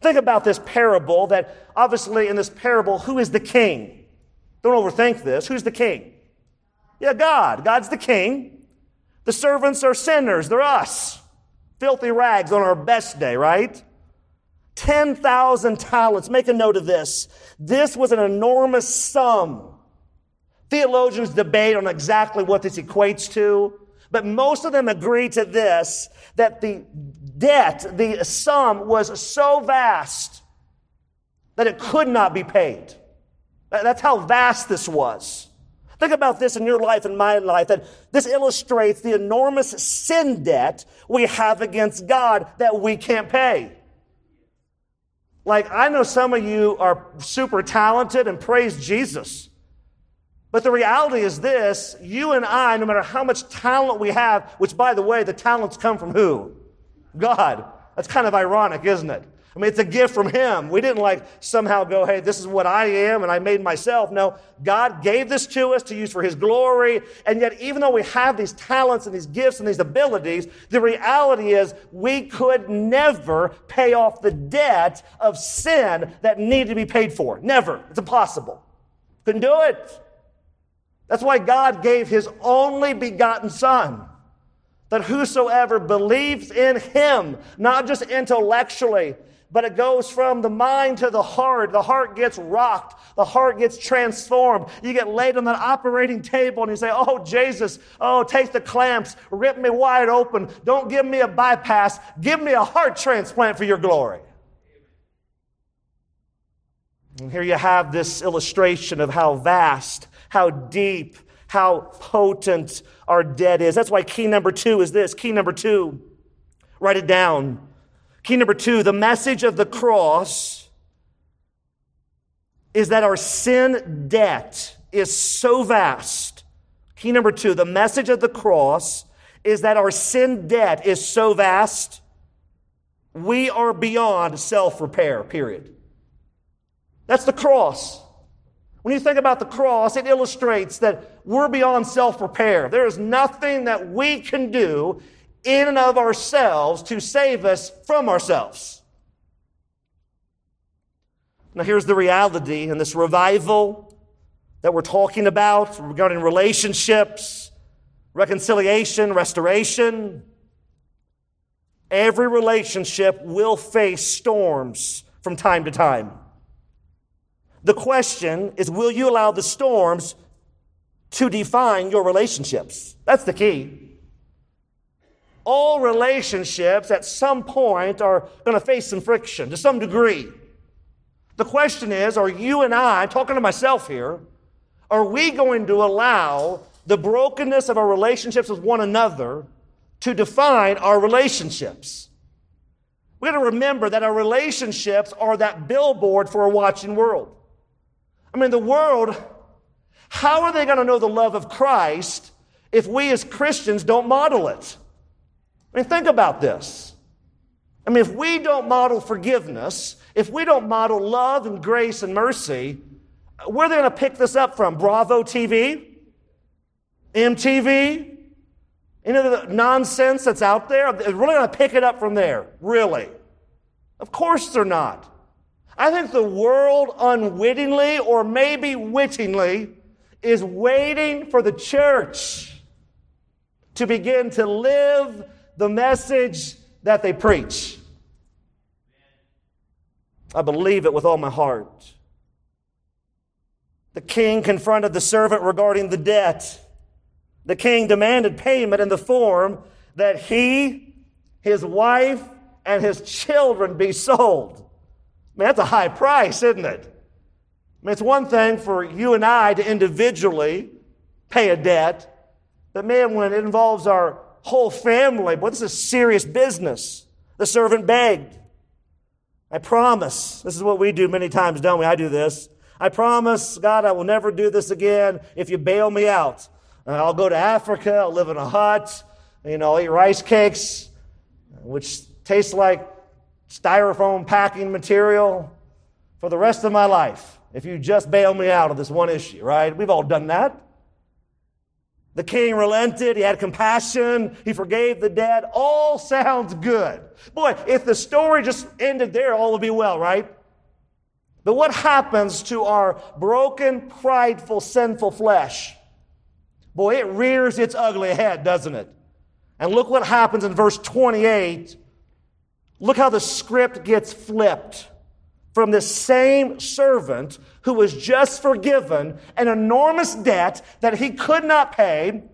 Think about this parable that obviously in this parable, who is the king? Don't overthink this. Who's the king? Yeah, God. God's the king. The servants are sinners. They're us. Filthy rags on our best day, right? 10,000 talents. Make a note of this. This was an enormous sum. Theologians debate on exactly what this equates to, but most of them agree to this, that the debt, the sum was so vast that it could not be paid. That's how vast this was. Think about this in your life and my life, that this illustrates the enormous sin debt we have against God that we can't pay. Like, I know some of you are super talented and praise Jesus. But the reality is this, you and I, no matter how much talent we have, which, by the way, the talents come from who? God. That's kind of ironic, isn't it? I mean, it's a gift from Him. We didn't like somehow go, hey, this is what I am and I made myself. No, God gave this to us to use for His glory. And yet, even though we have these talents and these gifts and these abilities, the reality is we could never pay off the debt of sin that needed to be paid for. Never. It's impossible. Couldn't do it. That's why God gave His only begotten Son, that whosoever believes in Him, not just intellectually, but it goes from the mind to the heart. The heart gets rocked. The heart gets transformed. You get laid on that operating table and you say, oh, Jesus, oh, take the clamps. Rip me wide open. Don't give me a bypass. Give me a heart transplant for your glory. And here you have this illustration of how vast, how deep, how potent our debt is. That's why key number two is this. Key number two, write it down. Key number two, the message of the cross is that our sin debt is so vast. Key number two, the message of the cross is that our sin debt is so vast, we are beyond self-repair, period. That's the cross. When you think about the cross, it illustrates that we're beyond self-repair. There is nothing that we can do in and of ourselves to save us from ourselves. Now here's the reality in this revival that we're talking about regarding relationships, reconciliation, restoration. Every relationship will face storms from time to time. The question is, will you allow the storms to define your relationships? That's the key. All relationships at some point are going to face some friction to some degree. The question is, are you and I, talking to myself here, are we going to allow the brokenness of our relationships with one another to define our relationships? We've got to remember that our relationships are that billboard for a watching world. I mean, the world, how are they going to know the love of Christ if we as Christians don't model it? I mean, think about this. I mean, if we don't model forgiveness, if we don't model love and grace and mercy, where are they going to pick this up from? Bravo TV? MTV? Any of the nonsense that's out there? They're really going to pick it up from there, really. Of course they're not. I think the world unwittingly, or maybe wittingly, is waiting for the church to begin to live the message that they preach. I believe it with all my heart. The king confronted the servant regarding the debt. The king demanded payment in the form that he, his wife, and his children be sold. Man, that's a high price, isn't it? I mean, it's one thing for you and I to individually pay a debt, but man, when it involves our whole family, boy, this is serious business. The servant begged. I promise. This is what we do many times, don't we? I do this. I promise, God, I will never do this again if you bail me out. I'll go to Africa. I'll live in a hut. You know, I'll eat rice cakes, which taste like styrofoam packing material for the rest of my life if you just bail me out of this one issue, right? We've all done that. The king relented. He had compassion. He forgave the debt. All sounds good. Boy, if the story just ended there, all would be well, right? But what happens to our broken, prideful, sinful flesh? Boy, it rears its ugly head, doesn't it? And look what happens in verse 28. Look how the script gets flipped from this same servant who was just forgiven an enormous debt that he could not pay.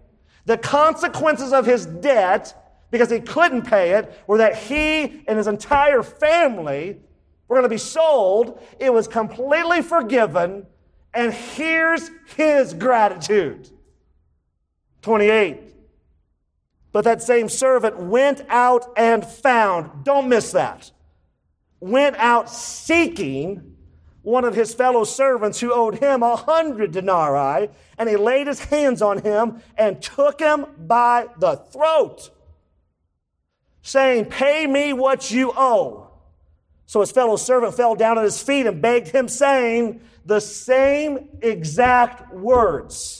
The consequences of his debt, because he couldn't pay it, were that he and his entire family were going to be sold. It was completely forgiven. And here's his gratitude. 28. But that same servant went out and found, don't miss that, went out seeking one of his fellow servants who owed him 100 denarii, and he laid his hands on him and took him by the throat, saying, pay me what you owe. So his fellow servant fell down at his feet and begged him, saying the same exact words.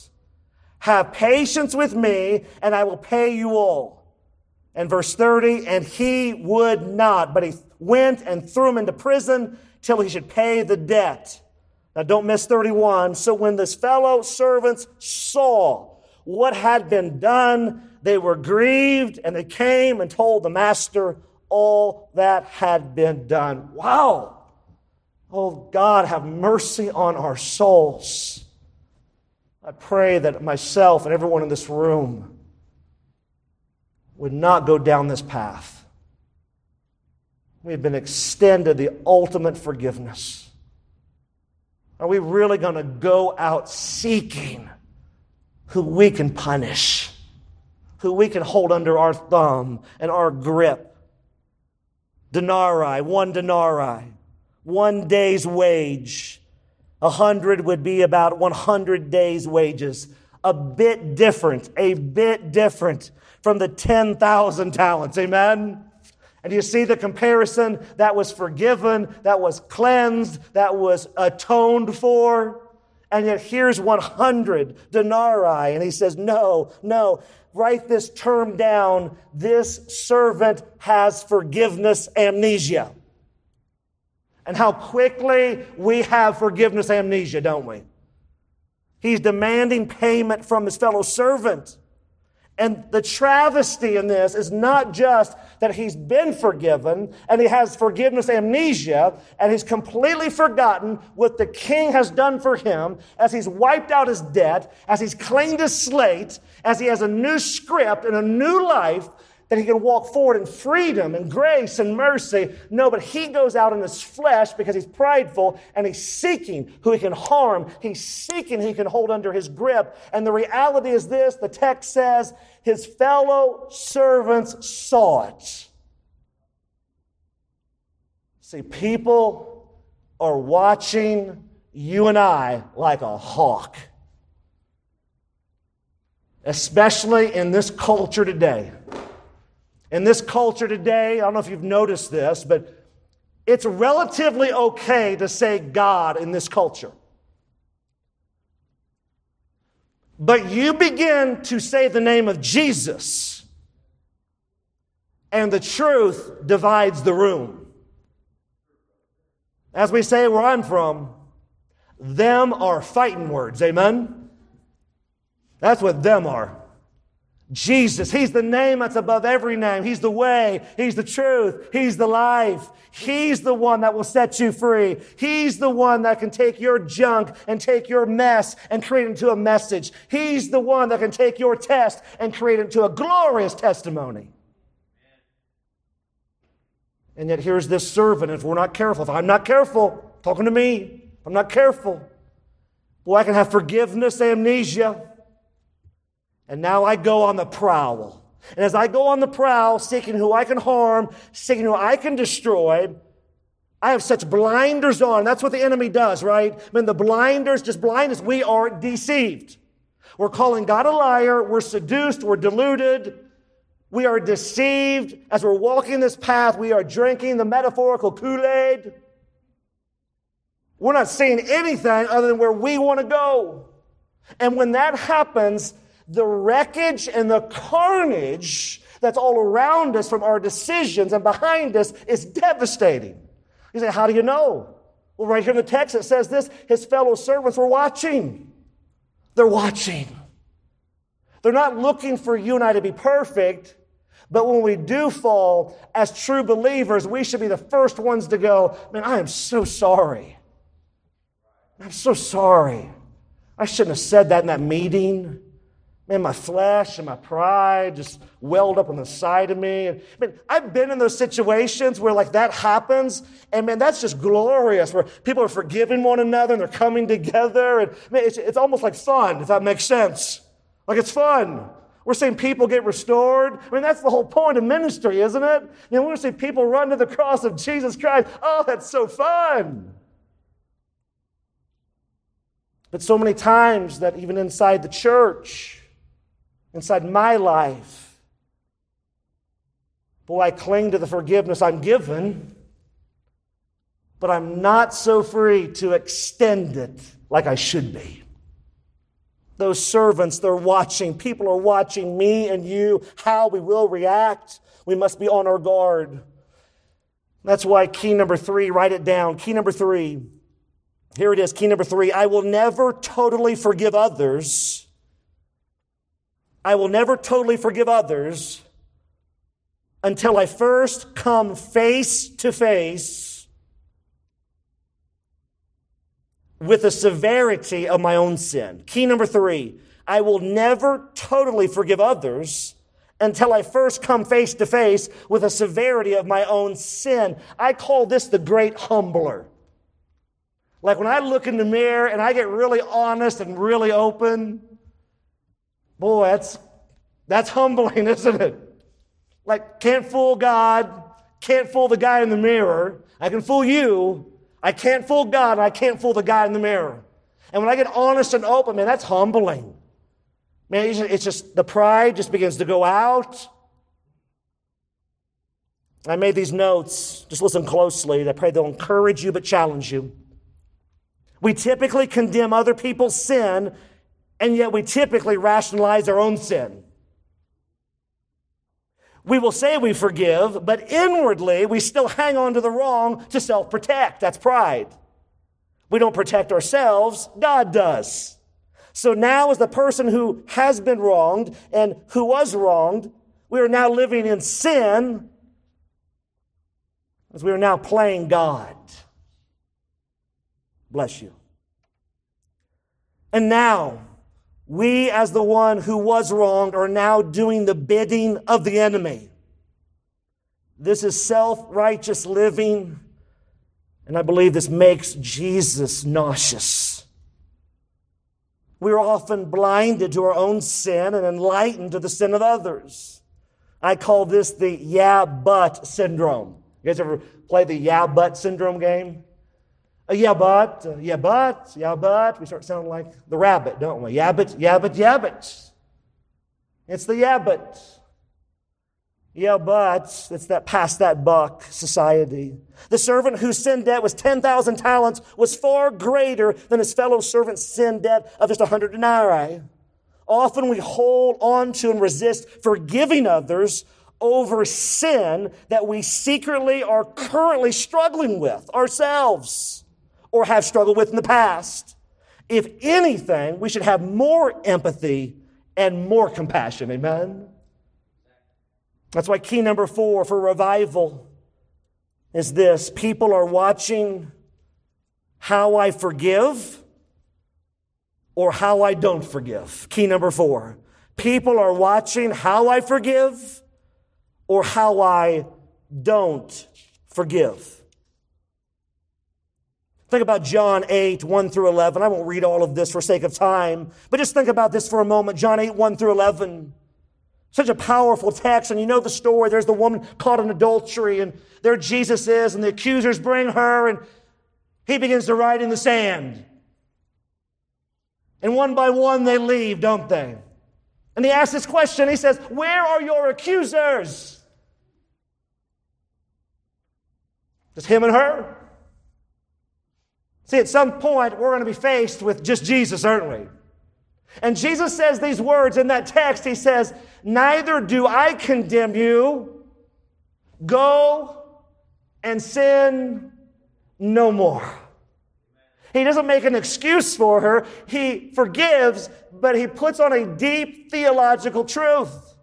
Have patience with me, and I will pay you all. And verse 30, and he would not, but he went and threw him into prison till he should pay the debt. Now don't miss 31. So when his fellow servants saw what had been done, they were grieved, and they came and told the master all that had been done. Wow! Oh, God, have mercy on our souls. I pray that myself and everyone in this room would not go down this path. We have been extended the ultimate forgiveness. Are we really going to go out seeking who we can punish, who we can hold under our thumb and our grip? Denarii, 1 day's wage. 100 would be about 100 days' wages. A bit different from the 10,000 talents. Amen? And you see the comparison? That was forgiven, that was cleansed, that was atoned for. And yet here's 100 denarii. And he says, no, write this term down. This servant has forgiveness amnesia. And how quickly we have forgiveness amnesia, don't we? He's demanding payment from his fellow servant. And the travesty in this is not just that he's been forgiven and he has forgiveness amnesia and he's completely forgotten what the king has done for him as he's wiped out his debt, as he's cleaned his slate, as he has a new script and a new life, that he can walk forward in freedom and grace and mercy. No, but he goes out in his flesh because he's prideful and he's seeking who he can harm. He's seeking who he can hold under his grip. And the reality is this, the text says, his fellow servants saw it. See, people are watching you and I like a hawk. Especially in this culture today. In this culture today, I don't know if you've noticed this, but it's relatively okay to say God in this culture. But you begin to say the name of Jesus, and the truth divides the room. As we say where I'm from, them are fighting words, amen? That's what them are. Jesus, He's the name that's above every name. He's the way. He's the truth. He's the life. He's the one that will set you free. He's the one that can take your junk and take your mess and create it into a message. He's the one that can take your test and create it into a glorious testimony. And yet here's this servant, if we're not careful, if I'm not careful, talking to me, I'm not careful, boy, I can have forgiveness amnesia. And now I go on the prowl. And as I go on the prowl, seeking who I can harm, seeking who I can destroy, I have such blinders on. That's what the enemy does, right? I mean, the blinders, just blindness. We are deceived. We're calling God a liar. We're seduced. We're deluded. We are deceived. As we're walking this path, we are drinking the metaphorical Kool-Aid. We're not seeing anything other than where we want to go. And when that happens, the wreckage and the carnage that's all around us from our decisions and behind us is devastating. You say, how do you know? Well, right here in the text it says this, his fellow servants were watching. They're watching. They're not looking for you and I to be perfect, but when we do fall, as true believers, we should be the first ones to go, man, I am so sorry. I'm so sorry. I shouldn't have said that in that meeting. Man, my flesh and my pride just welled up on the side of me. And, man, I've been in those situations where like that happens, and man, that's just glorious, where people are forgiving one another and they're coming together. And man, it's almost like fun, if that makes sense. Like it's fun. We're seeing people get restored. I mean, that's the whole point of ministry, isn't it? You know, we're seeing people run to the cross of Jesus Christ. Oh, that's so fun. But so many times that even inside the church, inside my life, boy, I cling to the forgiveness I'm given, but I'm not so free to extend it like I should be. Those servants, they're watching. People are watching me and you, how we will react. We must be on our guard. That's why key number three, write it down. Key number three. Here it is, key number three. I will never totally forgive others. I will never totally forgive others until I first come face to face with the severity of my own sin. Key number three, I will never totally forgive others until I first come face to face with the severity of my own sin. I call this the great humbler. Like when I look in the mirror and I get really honest and really open, boy, that's humbling, isn't it? Like, can't fool God, can't fool the guy in the mirror. I can fool you. I can't fool God, and I can't fool the guy in the mirror. And when I get honest and open, man, that's humbling. Man, it's just the pride just begins to go out. I made these notes. Just listen closely. I pray they'll encourage you but challenge you. We typically condemn other people's sin, and yet we typically rationalize our own sin. We will say we forgive, but inwardly we still hang on to the wrong to self-protect. That's pride. We don't protect ourselves. God does. So now as the person who has been wronged and who was wronged, we are now living in sin as we are now playing God. Bless you. And now, we as the one who was wronged are now doing the bidding of the enemy. This is self-righteous living, and I believe this makes Jesus nauseous. We are often blinded to our own sin and enlightened to the sin of others. I call this the yeah, but syndrome. You guys ever play the yeah, but syndrome game? Yeah, but. We start sounding like the rabbit, don't we? Yeah, but. It's the yeah, but. Yeah, but. It's that pass that buck society. The servant whose sin debt was 10,000 talents was far greater than his fellow servant's sin debt of just 100 denarii. Often we hold on to and resist forgiving others over sin that we secretly are currently struggling with ourselves, or have struggled with in the past. If anything, we should have more empathy and more compassion. Amen? That's why key number four for revival is this. People are watching how I forgive or how I don't forgive. Key number four. People are watching how I forgive or how I don't forgive. Think about John 8, 1 through 11. I won't read all of this for sake of time, but just think about this for a moment. John 8, 1 through 11. Such a powerful text, and you know the story. There's the woman caught in adultery, and there Jesus is, and the accusers bring her, and he begins to write in the sand. And one by one they leave, don't they? And he asks this question. He says, where are your accusers? Just him and her. See, at some point, we're going to be faced with just Jesus, aren't we? And Jesus says these words in that text. He says, neither do I condemn you. Go and sin no more. He doesn't make an excuse for her. He forgives, but he puts on a deep theological truth.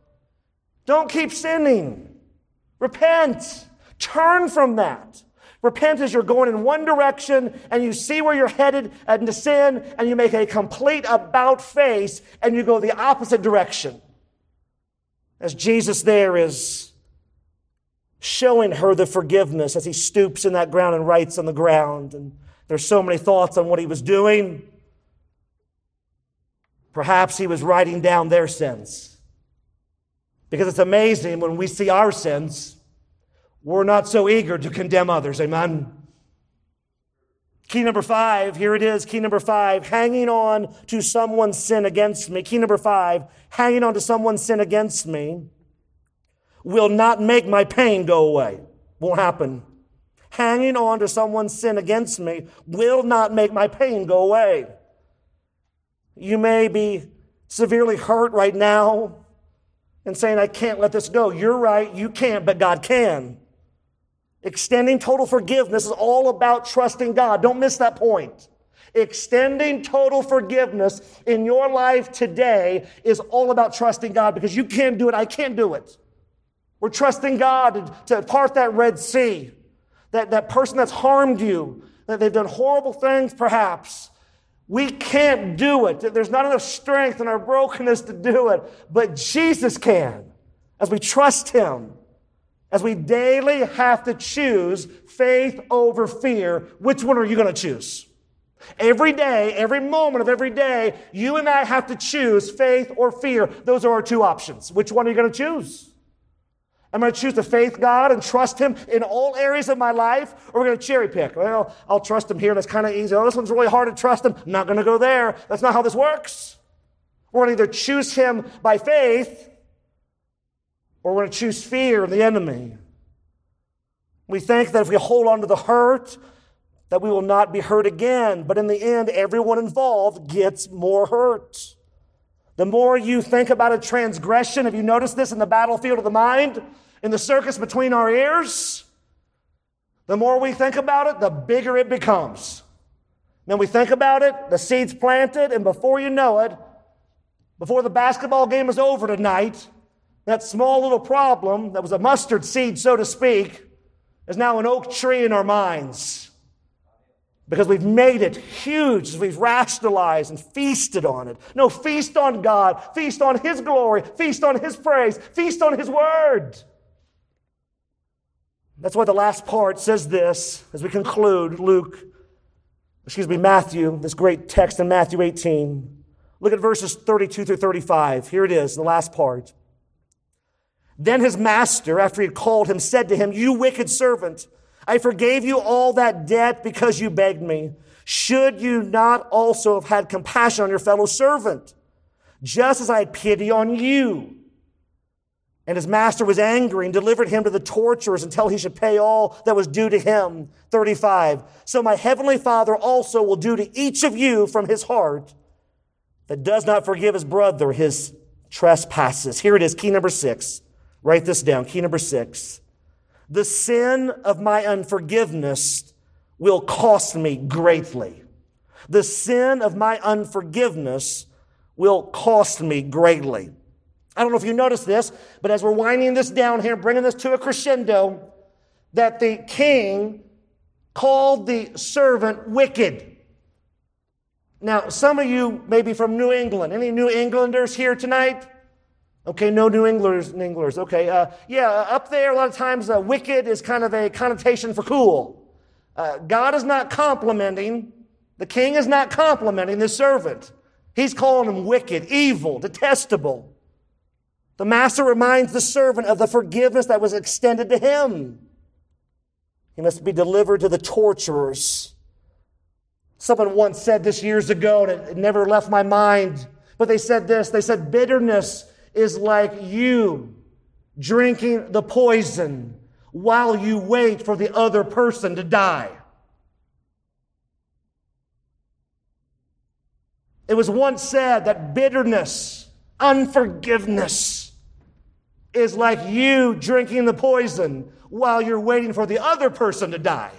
Don't keep sinning. Repent. Turn from that. Repent is you're going in one direction and you see where you're headed into sin and you make a complete about face and you go the opposite direction. As Jesus there is showing her the forgiveness as he stoops in that ground and writes on the ground. And there's so many thoughts on what he was doing. Perhaps he was writing down their sins. Because it's amazing when we see our sins, we're not so eager to condemn others. Amen. Key number 5, here it is. Key number 5, hanging on to someone's sin against me. Key number 5, hanging on to someone's sin against me will not make my pain go away. Won't happen. Hanging on to someone's sin against me will not make my pain go away. You may be severely hurt right now and saying, I can't let this go. You're right, you can't, but God can. Extending total forgiveness is all about trusting God. Don't miss that point. Extending total forgiveness in your life today is all about trusting God because you can do it. I can't do it. We're trusting God to part that Red Sea. That person that's harmed you, that they've done horrible things perhaps. We can't do it. There's not enough strength in our brokenness to do it. But Jesus can as we trust him, as we daily have to choose faith over fear. Which one are you going to choose? Every day, every moment of every day, you and I have to choose faith or fear. Those are our two options. Which one are you going to choose? I'm going to choose to faith God and trust him in all areas of my life, or we're going to cherry pick. Well, I'll trust him here. That's kind of easy. Oh, this one's really hard to trust him. I'm not going to go there. That's not how this works. We're going to either choose him by faith, or we're going to choose fear and the enemy. We think that if we hold on to the hurt, that we will not be hurt again. But in the end, everyone involved gets more hurt. The more you think about a transgression, have you noticed this in the battlefield of the mind, in the circus between our ears? The more we think about it, the bigger it becomes. Then we think about it, the seed's planted, and before you know it, before the basketball game is over tonight, that small little problem that was a mustard seed, so to speak, is now an oak tree in our minds. Because we've made it huge, we've rationalized and feasted on it. No, feast on God, feast on his glory, feast on his praise, feast on his word. That's why the last part says this, as we conclude Matthew, this great text in Matthew 18. Look at verses 32 through 35. Here it is, the last part. Then his master, after he had called him, said to him, "You wicked servant, I forgave you all that debt because you begged me. Should you not also have had compassion on your fellow servant, just as I had pity on you?" And his master was angry and delivered him to the torturers until he should pay all that was due to him. 35. So my heavenly Father also will do to each of you from his heart that does not forgive his brother his trespasses. Here it is, key number 6. Write this down, key number 6. The sin of my unforgiveness will cost me greatly. The sin of my unforgiveness will cost me greatly. I don't know if you noticed this, but as we're winding this down here, bringing this to a crescendo, that the king called the servant wicked. Now, some of you may be from New England. Any New Englanders here tonight? Okay, no New Englanders. Okay, up there a lot of times wicked is kind of a connotation for cool. God is not complimenting, the king is not complimenting this servant. He's calling him wicked, evil, detestable. The master reminds the servant of the forgiveness that was extended to him. He must be delivered to the torturers. Someone once said this years ago, and it never left my mind, but they said this, they said bitterness is like you drinking the poison while you wait for the other person to die. It was once said that bitterness, unforgiveness, is like you drinking the poison while you're waiting for the other person to die.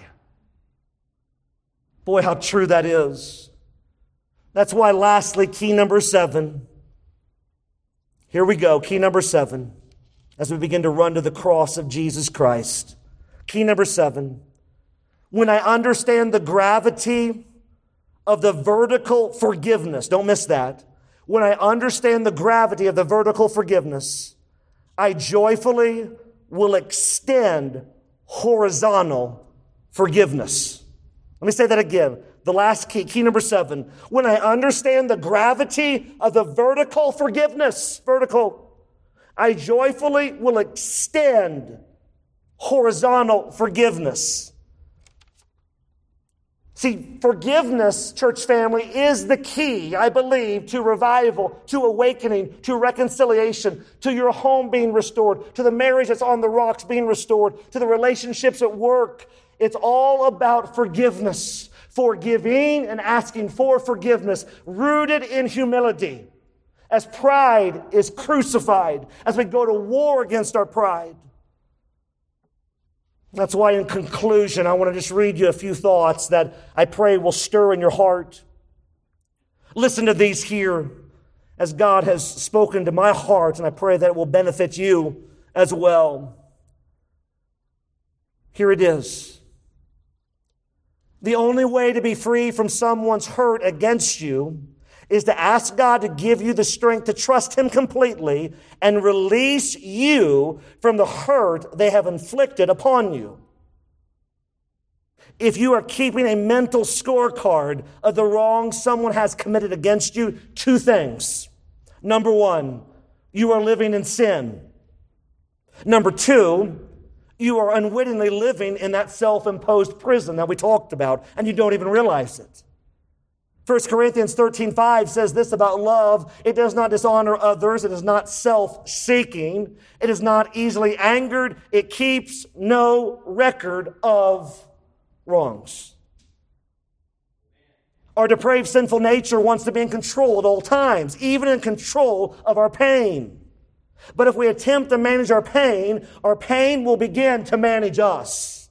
Boy, how true that is. That's why, lastly, key number 7. Here we go, key number 7, as we begin to run to the cross of Jesus Christ. Key number 7. When I understand the gravity of the vertical forgiveness, don't miss that. When I understand the gravity of the vertical forgiveness, I joyfully will extend horizontal forgiveness. Let me say that again. The last key, key number 7. When I understand the gravity of the vertical forgiveness, I joyfully will extend horizontal forgiveness. See, forgiveness, church family, is the key, I believe, to revival, to awakening, to reconciliation, to your home being restored, to the marriage that's on the rocks being restored, to the relationships at work. It's all about forgiveness. Forgiving and asking for forgiveness, rooted in humility. As pride is crucified, as we go to war against our pride. That's why, in conclusion, I want to just read you a few thoughts that I pray will stir in your heart. Listen to these here, as God has spoken to my heart, and I pray that it will benefit you as well. Here it is. The only way to be free from someone's hurt against you is to ask God to give you the strength to trust Him completely and release you from the hurt they have inflicted upon you. If you are keeping a mental scorecard of the wrong someone has committed against you, 2 things. Number 1, you are living in sin. Number 2, you are unwittingly living in that self-imposed prison that we talked about, and you don't even realize it. 1 Corinthians 13:5 says this about love. It does not dishonor others. It is not self-seeking. It is not easily angered. It keeps no record of wrongs. Our depraved, sinful nature wants to be in control at all times, even in control of our pain. But if we attempt to manage our pain will begin to manage us.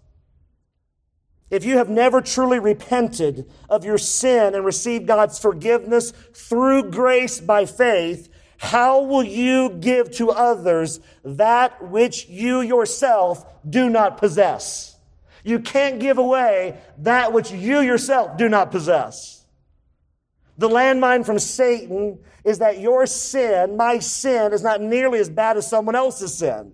If you have never truly repented of your sin and received God's forgiveness through grace by faith, how will you give to others that which you yourself do not possess? You can't give away that which you yourself do not possess. The landmine from Satan is that your sin, my sin, is not nearly as bad as someone else's sin.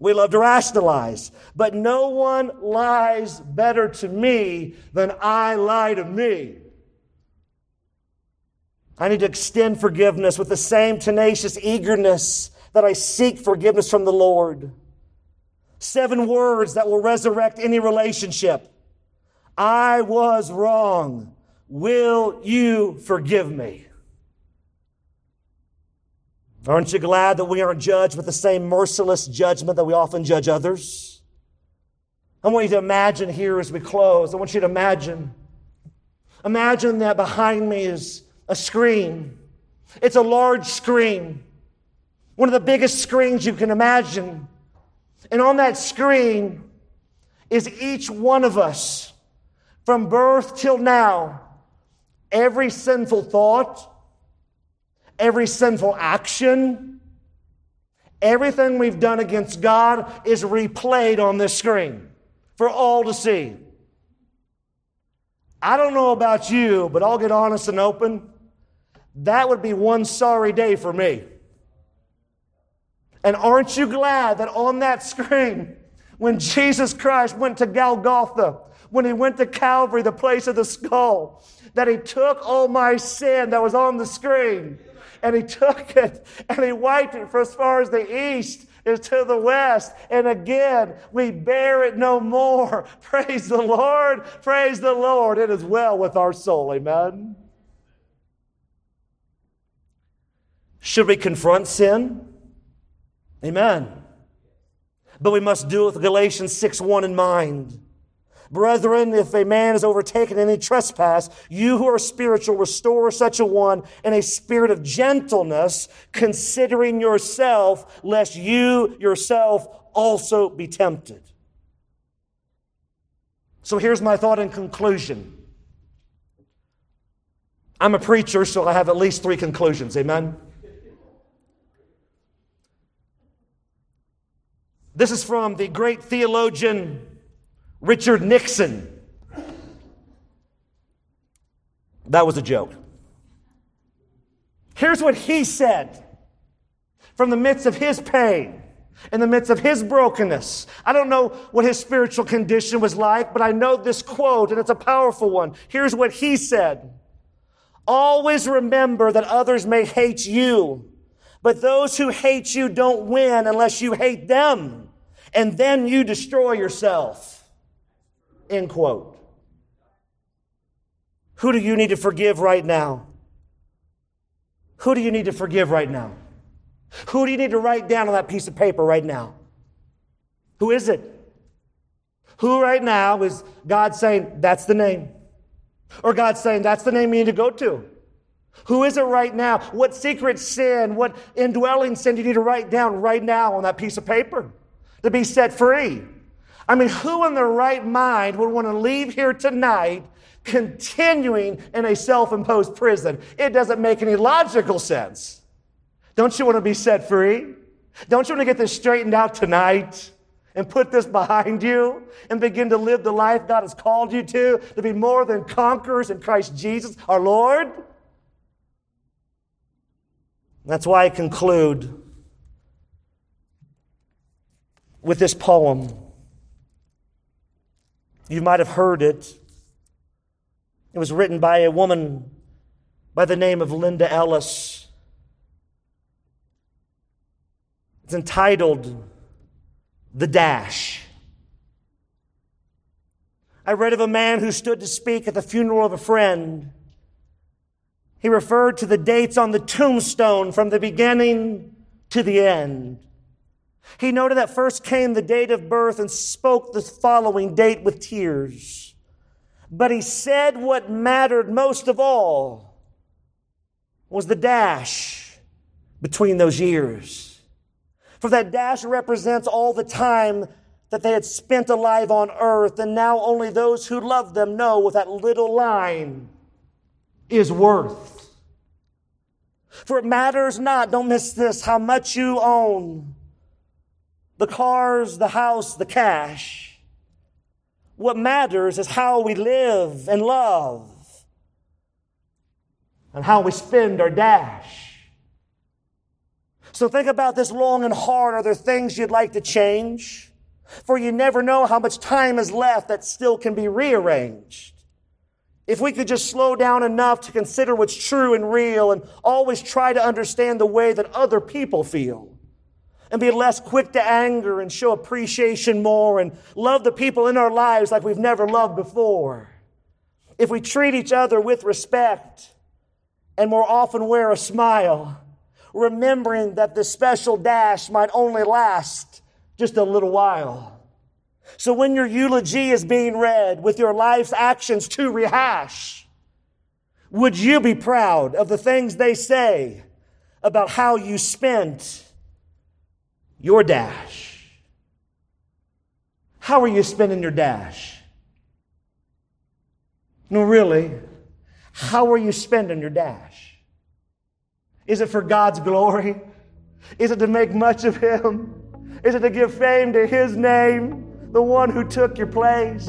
We love to rationalize, but no one lies better to me than I lie to me. I need to extend forgiveness with the same tenacious eagerness that I seek forgiveness from the Lord. 7 words that will resurrect any relationship. I was wrong. Will you forgive me? Aren't you glad that we aren't judged with the same merciless judgment that we often judge others? I want you to imagine here as we close. I want you to imagine. Imagine that behind me is a screen. It's a large screen. One of the biggest screens you can imagine. And on that screen is each one of us from birth till now. Every sinful thought, every sinful action, everything we've done against God is replayed on this screen for all to see. I don't know about you, but I'll get honest and open. That would be one sorry day for me. And aren't you glad that on that screen, when Jesus Christ went to Golgotha, when He went to Calvary, the place of the skull, that He took all my sin that was on the screen, and He took it, and He wiped it for as far as the east is to the west. And again, we bear it no more. Praise the Lord. Praise the Lord. It is well with our soul. Amen. Should we confront sin? Amen. But we must do it with Galatians 6:1 in mind. Brethren, if a man is overtaken in any trespass, you who are spiritual, restore such a one in a spirit of gentleness, considering yourself, lest you yourself also be tempted. So here's my thought in conclusion. I'm a preacher, so I have at least three conclusions. Amen? This is from the great theologian Richard Nixon. That was a joke. Here's what he said from the midst of his pain, in the midst of his brokenness. I don't know what his spiritual condition was like, but I know this quote, and it's a powerful one. Here's what he said. Always remember that others may hate you, but those who hate you don't win unless you hate them, and then you destroy yourself. End quote. Who do you need to forgive right now? Who do you need to forgive right now? Who do you need to write down on that piece of paper right now? Who is it? Who right now is God saying, that's the name? Or God saying, that's the name you need to go to? Who is it right now? What secret sin, what indwelling sin do you need to write down right now on that piece of paper to be set free? I mean, who in their right mind would want to leave here tonight continuing in a self-imposed prison? It doesn't make any logical sense. Don't you want to be set free? Don't you want to get this straightened out tonight and put this behind you and begin to live the life God has called you to be more than conquerors in Christ Jesus, our Lord? That's why I conclude with this poem. You might have heard it. It was written by a woman by the name of Linda Ellis. It's entitled, The Dash. I read of a man who stood to speak at the funeral of a friend. He referred to the dates on the tombstone from the beginning to the end. He noted that first came the date of birth and spoke the following date with tears. But he said what mattered most of all was the dash between those years. For that dash represents all the time that they had spent alive on earth, and now only those who love them know what that little line is worth. For it matters not, don't miss this, how much you own, the cars, the house, the cash. What matters is how we live and love and how we spend our dash. So think about this long and hard. Are there things you'd like to change? For you never know how much time is left that still can be rearranged. If we could just slow down enough to consider what's true and real and always try to understand the way that other people feel and be less quick to anger and show appreciation more and love the people in our lives like we've never loved before. If we treat each other with respect and more often wear a smile, remembering that this special dash might only last just a little while. So when your eulogy is being read with your life's actions to rehash, would you be proud of the things they say about how you spent your dash? How are you spending your dash? No, really, how are you spending your dash? Is it for God's glory? Is it to make much of Him? Is it to give fame to His name? The one who took your place.